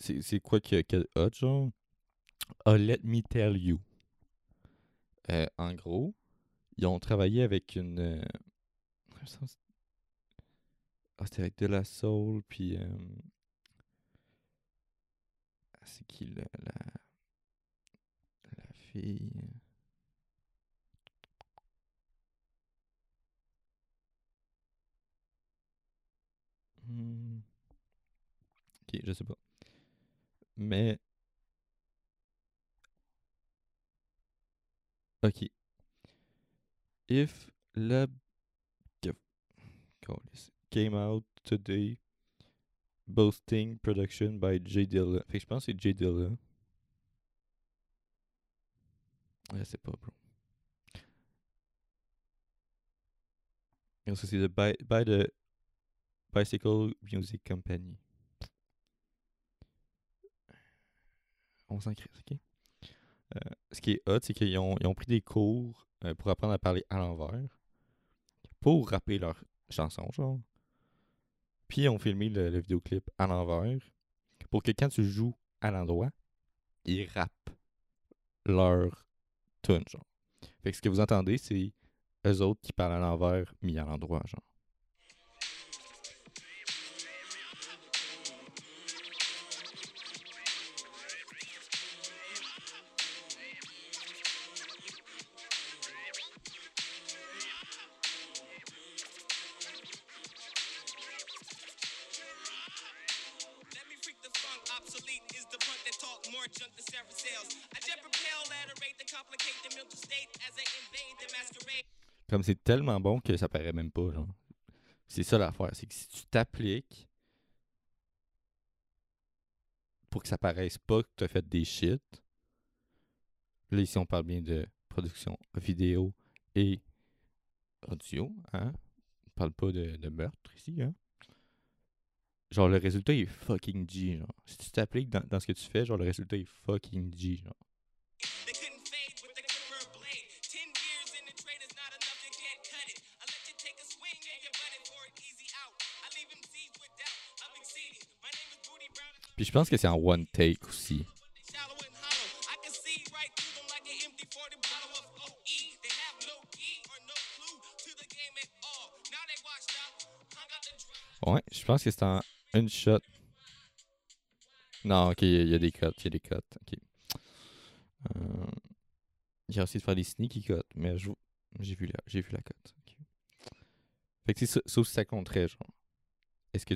c'est, c'est quoi qu'il y a autre, genre? Oh, let me tell you. Euh, en gros, ils ont travaillé avec une... Euh, ah, c'était avec De La Soul, puis... Euh, c'est qui, la, la... La fille... Hmm... Ok, je sais pas. Mais... Ok. If lab... came out today boasting production by J. Dilla. Fait que je pense que c'est J. Dilla. Je sais pas, bro. Et ça, c'est de by, by the Bicycle Music Company. On s'en crée, ok? Euh, ce qui est hot, c'est qu'ils ont, ils ont pris des cours euh, pour apprendre à parler à l'envers, pour rapper leurs chansons, genre. Puis ils ont filmé le, le vidéoclip à l'envers, pour que quand tu joues à l'endroit, ils rappent leur tune, genre. Fait que ce que vous entendez, c'est eux autres qui parlent à l'envers, mis à l'endroit, genre. Comme c'est tellement bon que ça paraît même pas, genre. C'est ça l'affaire, c'est que si tu t'appliques, pour que ça paraisse pas que tu as fait des shit. Là, ici, on parle bien de production vidéo et audio, hein? On parle pas de, de meurtre ici, hein? Genre, le résultat il est fucking G, genre. Si tu t'appliques dans, dans ce que tu fais, genre, le résultat est fucking G, genre. Puis je pense que c'est en one take aussi. Ouais, je pense que c'est en une shot. Non, ok, il y a des cuts, il y a des cuts. Ok. Euh, j'ai essayé de faire des sneaky cuts, mais je, j'ai vu la, j'ai vu la cut. Okay. Fait que c'est ça aussi ça compterait, genre. Est-ce que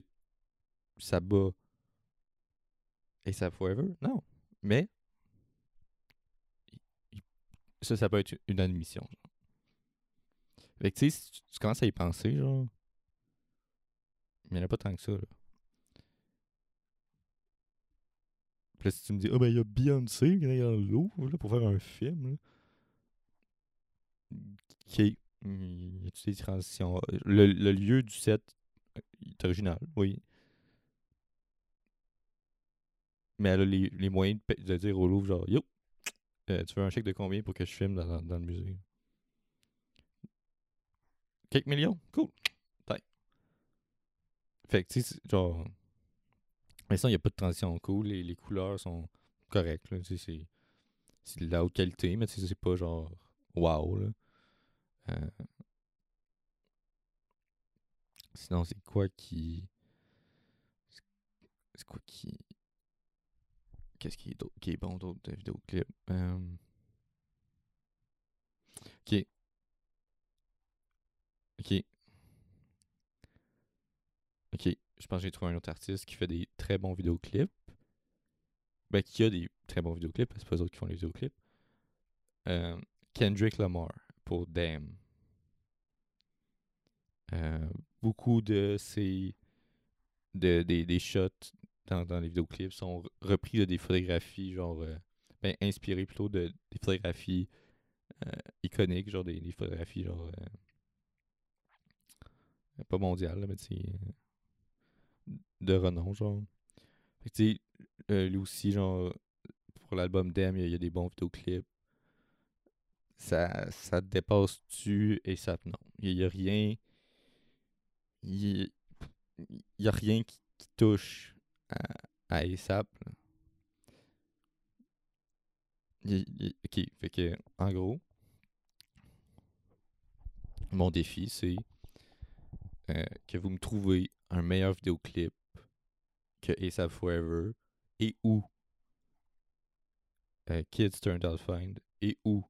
ça bat A$AP Forever? Non. Mais ça, ça peut être une admission. Genre. Fait que tu sais, si tu, tu commences à y penser, genre. Mais il n'y en a pas tant que ça, là. Puis là, si tu me dis, ah oh, ben, il y a Beyoncé qui est dans l'eau pour faire un film, là. Ok. Il y a toutes des transitions. Le, le lieu du set est original, oui. Mais elle a les, les moyens de, de dire au Louvre, genre, yo, euh, tu veux un chèque de combien pour que je filme dans, dans le musée? Quelques millions? Cool. Fait que, tu sais, genre, mais ça, il n'y a pas de transition cool. Les, les couleurs sont correctes, là. Tu sais, c'est, c'est de la haute qualité, mais tu sais, c'est pas genre wow, là. Euh... Sinon, c'est quoi qui. C'est quoi qui. Qu'est-ce qui est, d'autre... qui est bon d'autre de vidéoclip? Euh... Ok. Ok. Ok, je pense que j'ai trouvé un autre artiste qui fait des très bons vidéoclips. Ben, qui a des très bons vidéoclips, c'est pas eux autres qui font les vidéoclips. Euh, Kendrick Lamar pour Damn. Euh, beaucoup de ces. De, des, des shots dans, dans les vidéoclips sont repris de des photographies, genre. Euh, ben, inspirées plutôt de des photographies euh, iconiques, genre des, des photographies, genre. Euh, pas mondiales, là, mais tu sais. Euh, de renom, genre. Fait que, tu sais, euh, lui aussi, genre, pour l'album Damn, il y, y a des bons vidéoclips. Ça, ça dépasse-tu et ça, non. Il n'y a rien... Il n'y a rien qui, qui touche à, à A$AP. Y, y, ok, fait que, en gros, mon défi, c'est euh, que vous me trouvez un meilleur vidéoclip que A$AP Forever et ou euh, Kids Turned Out Fine et ou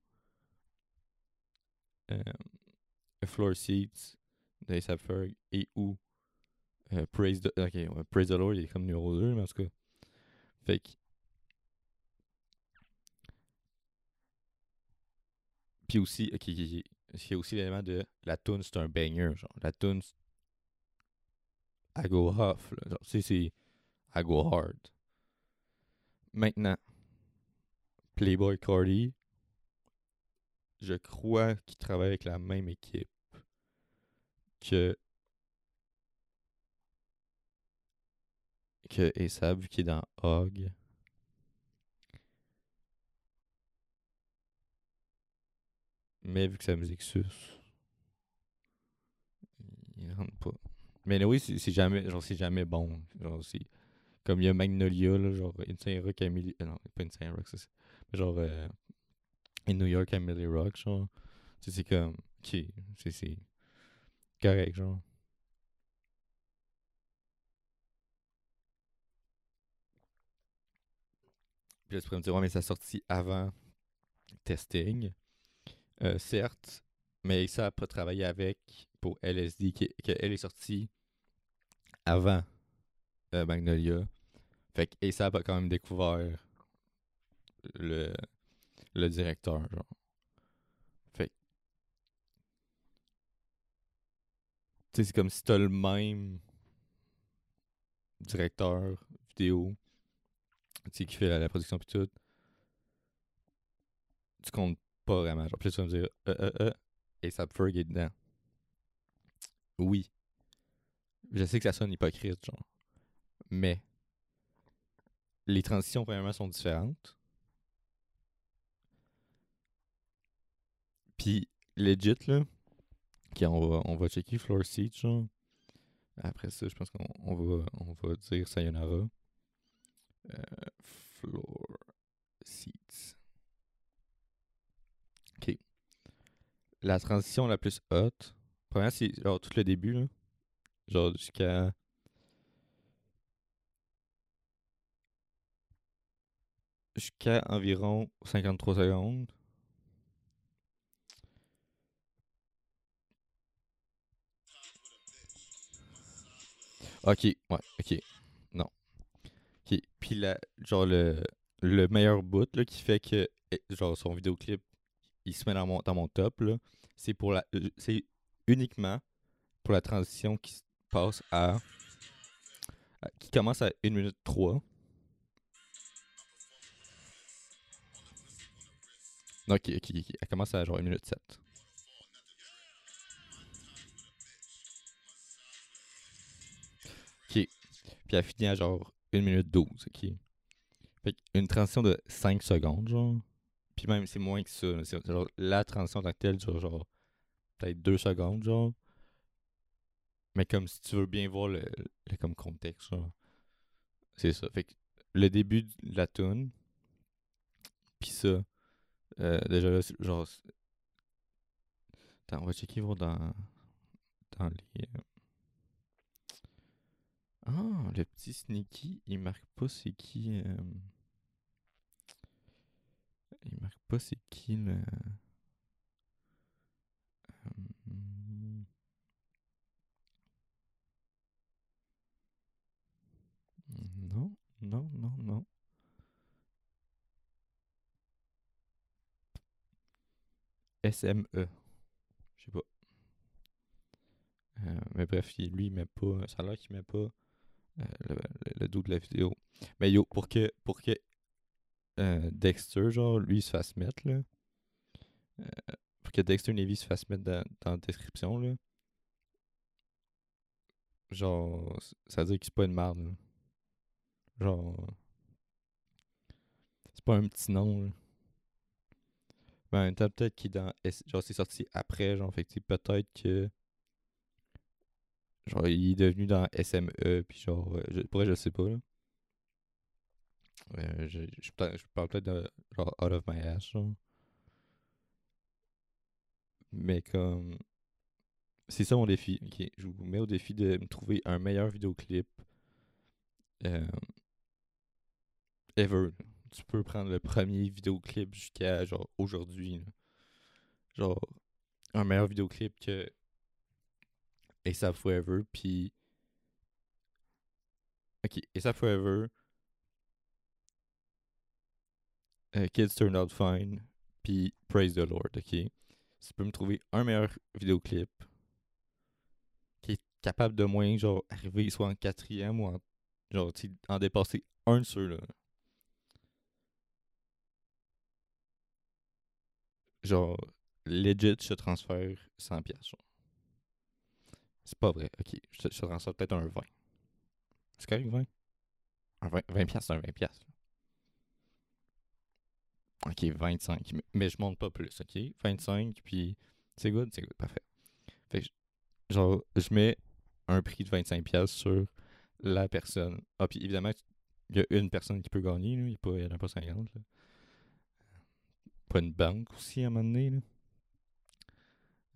euh, Floor Seats de A$AP Ferg et ou euh, Praise the okay, ouais, Praise the Lord, il est comme numéro deux, mais en tout cas. Fait que. Puis aussi, ok, il y a aussi l'élément de la toune, c'est un banger, genre. La toune, I go off, là. Tu sais, c'est I go hard. Maintenant, Playboi Carti, je crois qu'il travaille avec la même équipe que que A$AP, vu qu'il est dans Hog. Mais vu que sa musique suce, il rentre pas. Mais oui, c'est, c'est jamais genre c'est jamais bon. Genre c'est comme il y a Magnolia là, genre Insane Rock à Millie non, pas Insane Rock ça c'est mais genre euh, in New York à Millie Rock genre c'est, c'est comme OK, c'est c'est correct genre. Puis là, tu pourrais me dire ouais, mais ça sortit avant Testing. Euh, certes, mais ça a pas travaillé avec pour L S D, qu'elle est sortie avant euh, Magnolia. Fait que A$AP a quand même découvert le, le directeur, genre. Fait que... Tu sais, c'est comme si t'as le même directeur vidéo tu sais, qui fait la, la production pis tout, tu comptes pas vraiment. Genre, plus tu vas me dire, euh, euh, euh, et A$AP Ferg est dedans. Oui. Je sais que ça sonne hypocrite, genre. Mais les transitions, premièrement, sont différentes. Puis, legit, là, okay, on, va, on va checker Floor Seats, genre. Après ça, je pense qu'on on va, on va dire sayonara. Euh, Floor Seats. OK. La transition la plus haute, premièrement, c'est genre tout le début, là. Genre jusqu'à... jusqu'à environ cinquante-trois secondes. Ok, ouais, ok, non. Ok, puis là, genre le, le meilleur bout là, qui fait que, genre son vidéoclip, il se met dans mon, dans mon top, là, c'est pour la, c'est uniquement pour la transition qui passe à, à qui commence à une minute trois. Non, ok, ok, ok, elle commence à genre une minute sept. Ok. Puis elle finit à genre une minute douze, ok. Fait une transition de cinq secondes, genre. Puis même, c'est moins que ça. C'est genre la transition en tant que telle dure genre peut-être deux secondes, genre. Mais comme si tu veux bien voir le, le comme contexte, genre. C'est ça. Fait que le début de la tune, puis ça, euh, déjà là, c'est genre... Attends, on va checker voir dans... dans les... Ah, oh, le petit Sneaky, il marque pas c'est qui... Euh... Il marque pas c'est qui le... Euh... Non, non, non, non. S M E. Je sais pas. Euh, mais bref, il, lui, il met pas... Ça a l'air qu'il met pas... Euh, le, le, le dos de la vidéo. Mais yo, pour que pour que euh, Dexter, genre, lui, il se fasse mettre, là. Euh, pour que Dexter Navy se fasse mettre dans, dans la description, là. Genre, ça veut dire que c'est pas une merde, là. Genre... C'est pas un petit nom, là. Mais en même temps, peut-être qu'il est dans... Genre, c'est sorti après, genre, fait que peut-être que... Genre, il est devenu dans S M E, puis genre, je, pour vrai, je sais pas, là. Euh, je, je, je parle peut-être de, genre, out of my ass, genre. Mais comme... C'est ça mon défi, ok. Je vous mets au défi de me trouver un meilleur vidéoclip. Euh, ever. Tu peux prendre le premier vidéoclip jusqu'à, genre, aujourd'hui, là. Genre, un meilleur vidéoclip que... A$AP Forever, puis... Ok, A$AP Forever, uh, Kids Turned Out Fine, puis Praise the Lord, ok? Si tu peux me trouver un meilleur vidéoclip qui est capable de moins, genre, arriver soit en quatrième ou en... genre, tu en dépasser un de ceux-là. Genre, legit, je transfère cent piastres, genre. C'est pas vrai, ok. Je te rends ça peut-être un vingt. C'est correct, vingt? Un vingt piastres, c'est un vingt piastres. Ok, vingt-cinq. Mais, mais je monte pas plus, ok? vingt-cinq, puis c'est good, c'est good, parfait. Fait que, genre, je mets un prix de vingt-cinq piastres sur la personne. Ah, puis évidemment, il y a une personne qui peut gagner, là. Il n'y en a pas cinquante, là. Pas une banque aussi, à un moment donné, là.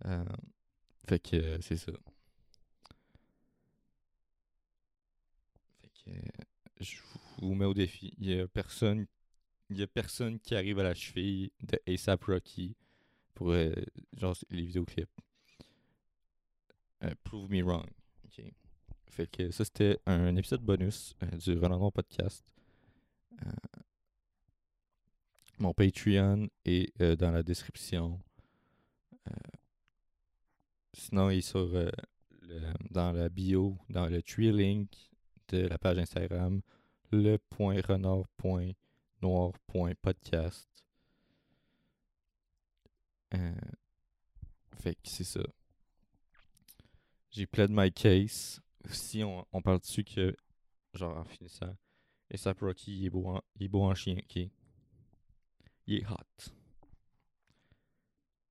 Euh, fait que euh, c'est ça. Euh, je vous mets au défi. Il y a personne, il y a personne qui arrive à la cheville de A$AP Rocky pour euh, genre les vidéoclips. Euh, prove me wrong. Ok. Fait que ça c'était un épisode bonus euh, du Renonron Podcast. Euh, mon Patreon est euh, dans la description. Euh, sinon il est sur euh, le, dans la bio, dans le tree link de la page Instagram, le point renard point noir point podcast. Euh, fait que c'est ça. J'ai plaid my case. Si on, on parle dessus que, genre en finissant, A$AP Rocky, il est beau en, il est beau en chien, ok? Il est hot.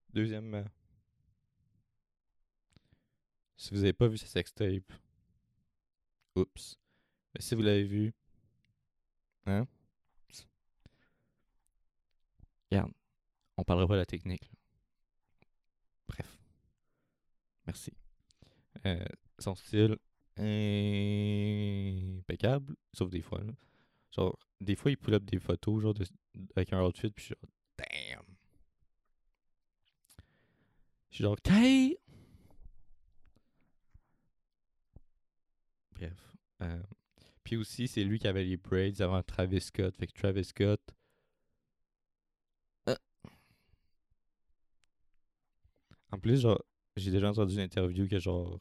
Deuxièmement, si vous avez pas vu sa sextape, oups. Mais si vous l'avez vu, hein? Regarde, on parlera pas de la technique. Là. Bref. Merci. Euh, son style impeccable, sauf des fois. Là. Genre, des fois, il pull up des photos genre de, avec un outfit, puis je suis genre, damn! Je suis genre, hey! Bref. Euh, puis aussi, c'est lui qui avait les braids avant Travis Scott. Fait que Travis Scott... Euh. En plus, genre, j'ai déjà entendu une interview que genre...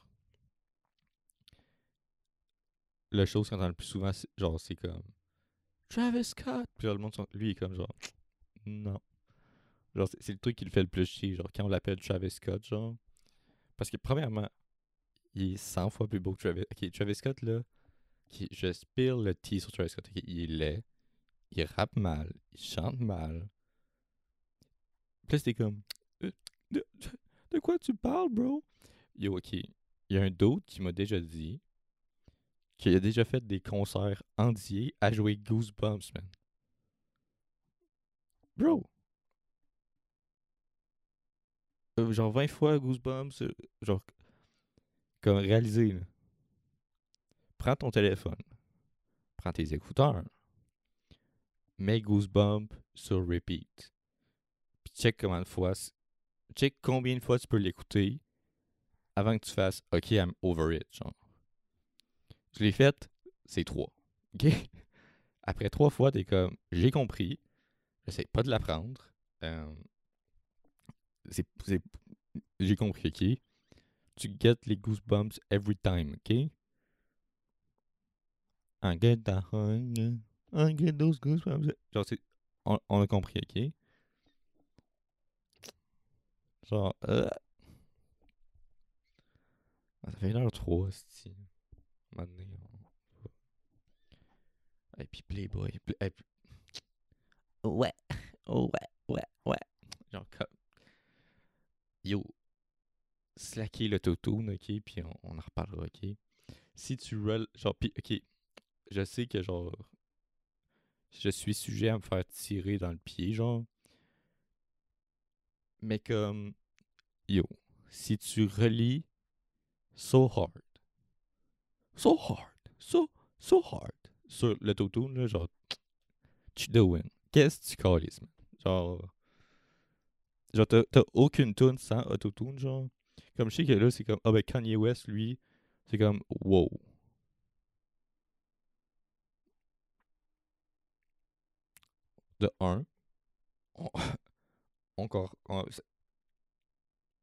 La chose qu'on entend le plus souvent, c'est, genre, c'est comme... Travis Scott! Puis genre, le monde, lui, il est comme genre... Non. Genre, c'est, c'est le truc qui le fait le plus chier. Genre, quand on l'appelle Travis Scott, genre... Parce que, premièrement... Il est cent fois plus beau que Travis. Ok, Travis Scott, là, qui, je spire le T sur Travis Scott. Okay, il est laid, il rappe mal, il chante mal. Puis là, c'était comme, de, de, de quoi tu parles, bro? Yo, ok, il y a un d'autre qui m'a déjà dit qu'il a déjà fait des concerts entiers à jouer Goosebumps, man. Bro! Euh, genre vingt fois Goosebumps, euh, genre... Comme réaliser, là. Prends ton téléphone, prends tes écouteurs, mets Goosebumps sur repeat, puis check combien de fois, check combien de fois tu peux l'écouter avant que tu fasses OK, I'm over it. Genre. Je l'ai fait, c'est trois. OK? Après trois fois, t'es comme j'ai compris, j'essaie pas de l'apprendre, euh, c'est, c'est, j'ai compris, OK? Tu get les goosebumps every time, ok? I get the hunger. I get those goosebumps. Genre, c'est, on, on a compris, ok? Genre, euh... ça fait une heure trois, c'ti. Maintenant, on... Et puis Playboy. Play... Et puis... Ouais, ouais, ouais, ouais. Genre, comme... Yo. Slacker le totone, ok, puis on, on en reparlera, ok. Si tu roll, genre, pis, ok, je sais que, genre, je suis sujet à me faire tirer dans le pied, genre, mais comme, yo, si tu relis so hard, so hard, so, so hard, sur le totone, là, genre, tu doing, qu'est-ce que tu calises, genre, genre, t'as, t'as aucune tune sans autotune, genre. Comme je sais que là, c'est comme, ah ben Kanye West, lui, c'est comme, wow. De un, on, encore, on, c'est,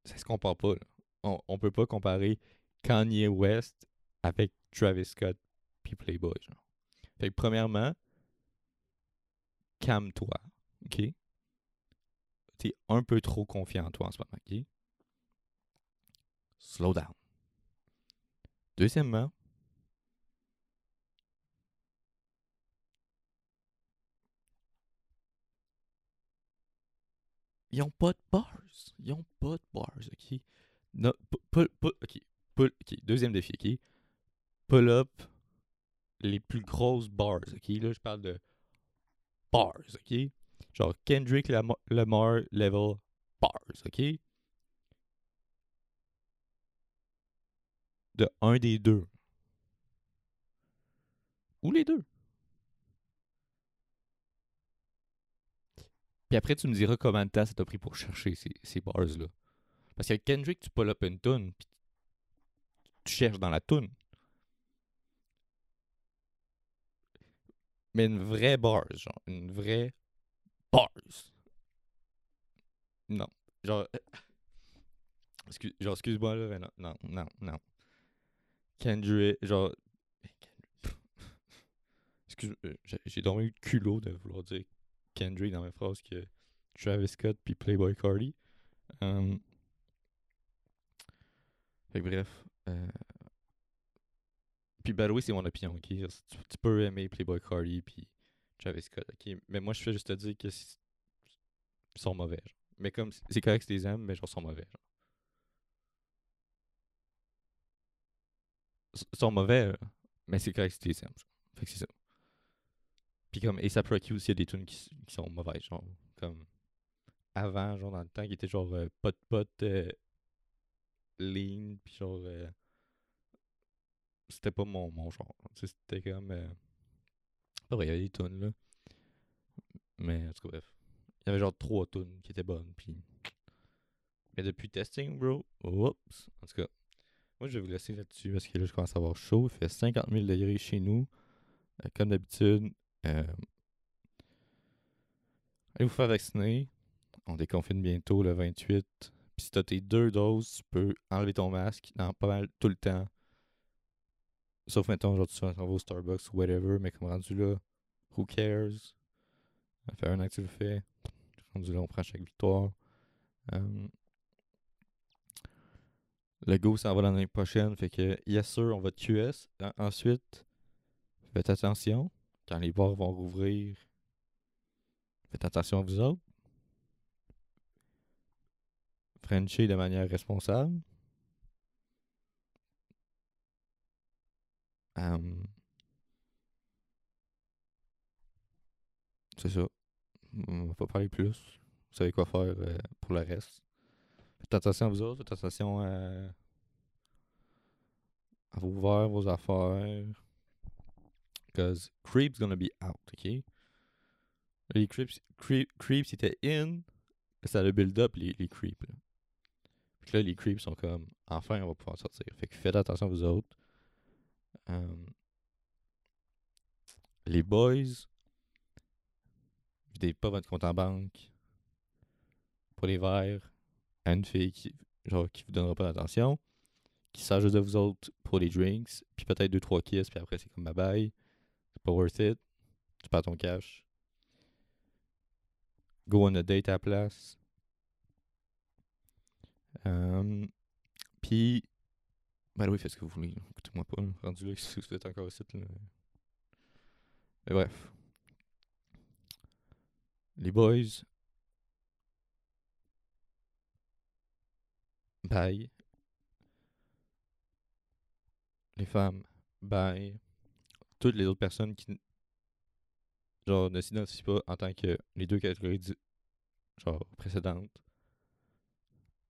c'est ce qu'on compare pas, là. On, on peut pas comparer Kanye West avec Travis Scott puis Playboi, genre. Fait que premièrement, calme-toi, ok? T'es un peu trop confiant en toi en ce moment, ok? Slow down. Deuxièmement, ils ont pas de bars. Ils ont pas de bars, ok? No, pull, pull, okay, pull, ok, deuxième défi, ok? Pull up les plus grosses bars, ok? Là, je parle de bars, ok? Genre Kendrick Lamar, Lamar level bars, ok? De un des deux. Ou les deux. Puis après, tu me diras combien de temps ça t'a pris pour chercher ces, ces bars-là. Parce qu'avec Kendrick, tu pull up une toune, puis tu cherches dans la toune. Mais une vraie bars, genre. Une vraie bars. Non. Genre... Excuse, genre, excuse-moi, là, mais non, non, non, non. Kendrick, genre... Excuse, euh, j'ai, j'ai dormi le culot de vouloir dire Kendrick dans ma phrase que Travis Scott puis Playboi Carti. Um, fait que bref. Euh, puis by the way, c'est mon opinion, ok? Tu, tu peux aimer Playboi Carti puis Travis Scott, ok? Mais moi, je fais juste te dire que c'est, ils sont mauvais. Genre. Mais comme c'est correct que tu les aimes, mais genre, ils sont mauvais. Genre. Ils sont mauvais, mais c'est correct que tu les aimes. Genre. Fait que c'est ça. Pis comme A$AP Rocky aussi, il y a des tunes qui, qui sont mauvaises, genre, comme avant, genre dans le temps, qui était genre euh, pot pot euh, lean, pis genre euh, c'était pas mon, mon genre, tu sais, c'était comme euh, pas vrai, il y avait des tunes là, mais en tout cas bref, il y avait genre trois tunes qui étaient bonnes, pis mais depuis Testing, bro, oups, en tout cas, moi je vais vous laisser là-dessus, parce que là je commence à avoir chaud, il fait cinquante mille degrés chez nous, euh, comme d'habitude. Euh, allez vous faire vacciner. On déconfine bientôt le vingt-huit. Puis si t'as tes deux doses, tu peux enlever ton masque dans pas mal tout le temps. Sauf maintenant, genre tu vas au Starbucks ou whatever, mais comme rendu là, who cares? On fait un acte que tu le fais. Rendu là, on prend chaque victoire. Um, le go s'en va l'année prochaine. Fait que yes sir, on va Q S. Ensuite, faites attention. Quand les bars vont rouvrir, faites attention à vous autres. Frenchez de manière responsable. Um, c'est ça. On va pas parler plus. Vous savez quoi faire euh, pour le reste. Faites attention à vous autres. Faites attention à, à vos verres, vos affaires. Because Creeps gonna be out, ok? Les Creeps, creep, creeps étaient in, ça le build up les, les Creeps. Là. Puis là, les Creeps sont comme, enfin, on va pouvoir sortir. Fait que faites attention à vous autres. Um, les boys, videz pas votre compte en banque pour les verres à une fille qui, genre, qui vous donnera pas d'attention, qui sert juste de vous autres pour les drinks, puis peut-être deux trois kisses, puis après c'est comme bye bye. C'est pas worth it. Tu perds ton cash. Go on a date à la place. Um, Puis, ben oui, faites ce que vous voulez. Écoutez-moi pas. Rendu là, si vous êtes encore ici. Là. Mais bref. Les boys. Bye. Les femmes. Bye. Toutes les autres personnes qui genre ne s'identifient pas en tant que les deux catégories du, genre précédentes.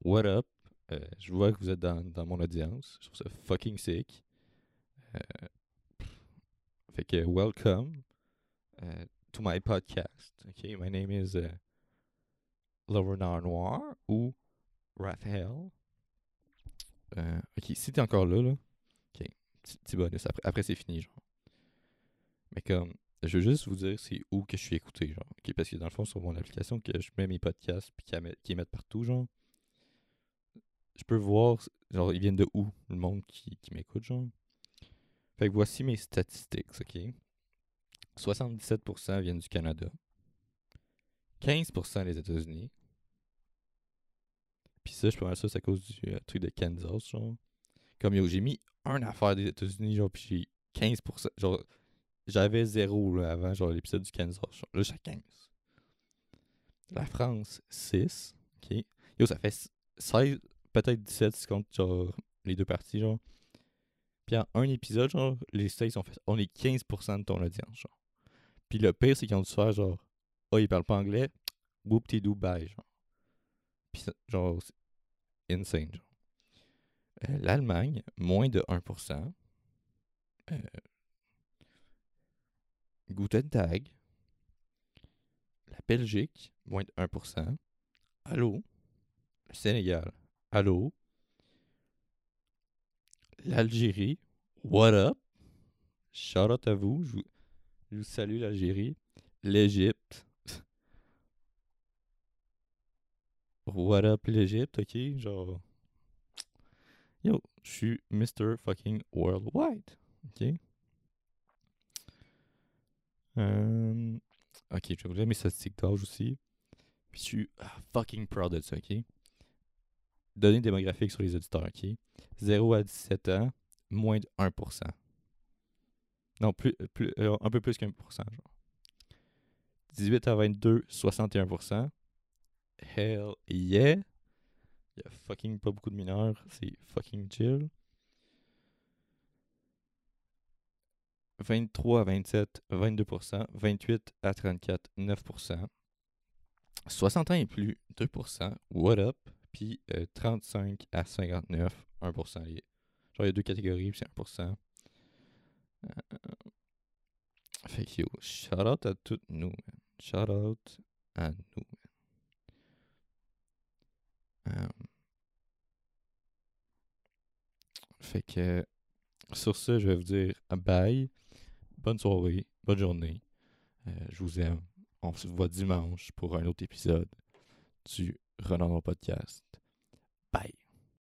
What up? Euh, je vois que vous êtes dans, dans mon audience. Je trouve ça fucking sick. Euh, fait que welcome uh, to my podcast. Okay, my name is uh, Laurent Noir ou Raphaël. Euh, ok, si t'es encore là, là. Ok, petit bonus. Après, après c'est fini, genre. Mais comme, je veux juste vous dire c'est où que je suis écouté, genre. Okay, parce que dans le fond, sur mon application, que je mets mes podcasts puis qu'ils mettent partout, genre, je peux voir, genre, ils viennent de où, le monde qui, qui m'écoute, genre. Fait que voici mes statistiques, ok? soixante-dix-sept pour cent viennent du Canada. quinze pour cent des États-Unis. Puis ça, je pense que ça, c'est à cause du euh, truc de Kansas, genre. Comme, yo, j'ai mis un affaire des États-Unis, genre, puis j'ai quinze pour cent, genre... J'avais zéro là, avant, genre l'épisode du Kansas. Genre, là, j'ai quinze. La France, six. Ok. Yo, ça fait seize, peut-être dix-sept si tu comptes genre, les deux parties, genre. Puis en un épisode, genre, les States ont fait. On est quinze pour cent de ton audience, genre. Puis le pire, c'est qu'ils ont dû se faire genre. Oh, ils parlent pas anglais. Boop, t'es doux, bye, genre. Puis genre, c'est insane, genre. Euh, L'Allemagne, moins de un pour cent. Euh. Guten Tag, la Belgique, moins de un pour cent, allô, le Sénégal, allô, l'Algérie, what up, shout out à vous, je vous, je vous salue l'Algérie, l'Égypte, what up l'Égypte, ok, genre, yo, je suis mister fucking worldwide, ok. Euh, ok, je vais vous donner mes statistiques d'âge aussi. Puis je suis fucking proud de ça, ok? Données démographiques sur les auditeurs, ok? zéro à dix-sept ans, moins de un pour cent. Non, plus, plus, euh, un peu plus qu'un pour cent, genre. dix-huit à vingt-deux, soixante et un pour cent. Hell yeah! Il y a fucking pas beaucoup de mineurs, c'est fucking chill. vingt-trois à vingt-sept, vingt-deux pour cent. vingt-huit à trente-quatre, neuf pour cent. soixante ans et plus, deux pour cent. What up? Puis euh, trente-cinq à cinquante-neuf, un pour cent. Genre, il y a deux catégories, puis c'est un pour cent. Euh, fait que yo, shout out à toutes nous, man. Shout out à nous, man. Um, fait que sur ce, je vais vous dire bye, bonne soirée, bonne journée, euh, je vous aime, on se voit dimanche pour un autre épisode du Renard Podcast. Bye.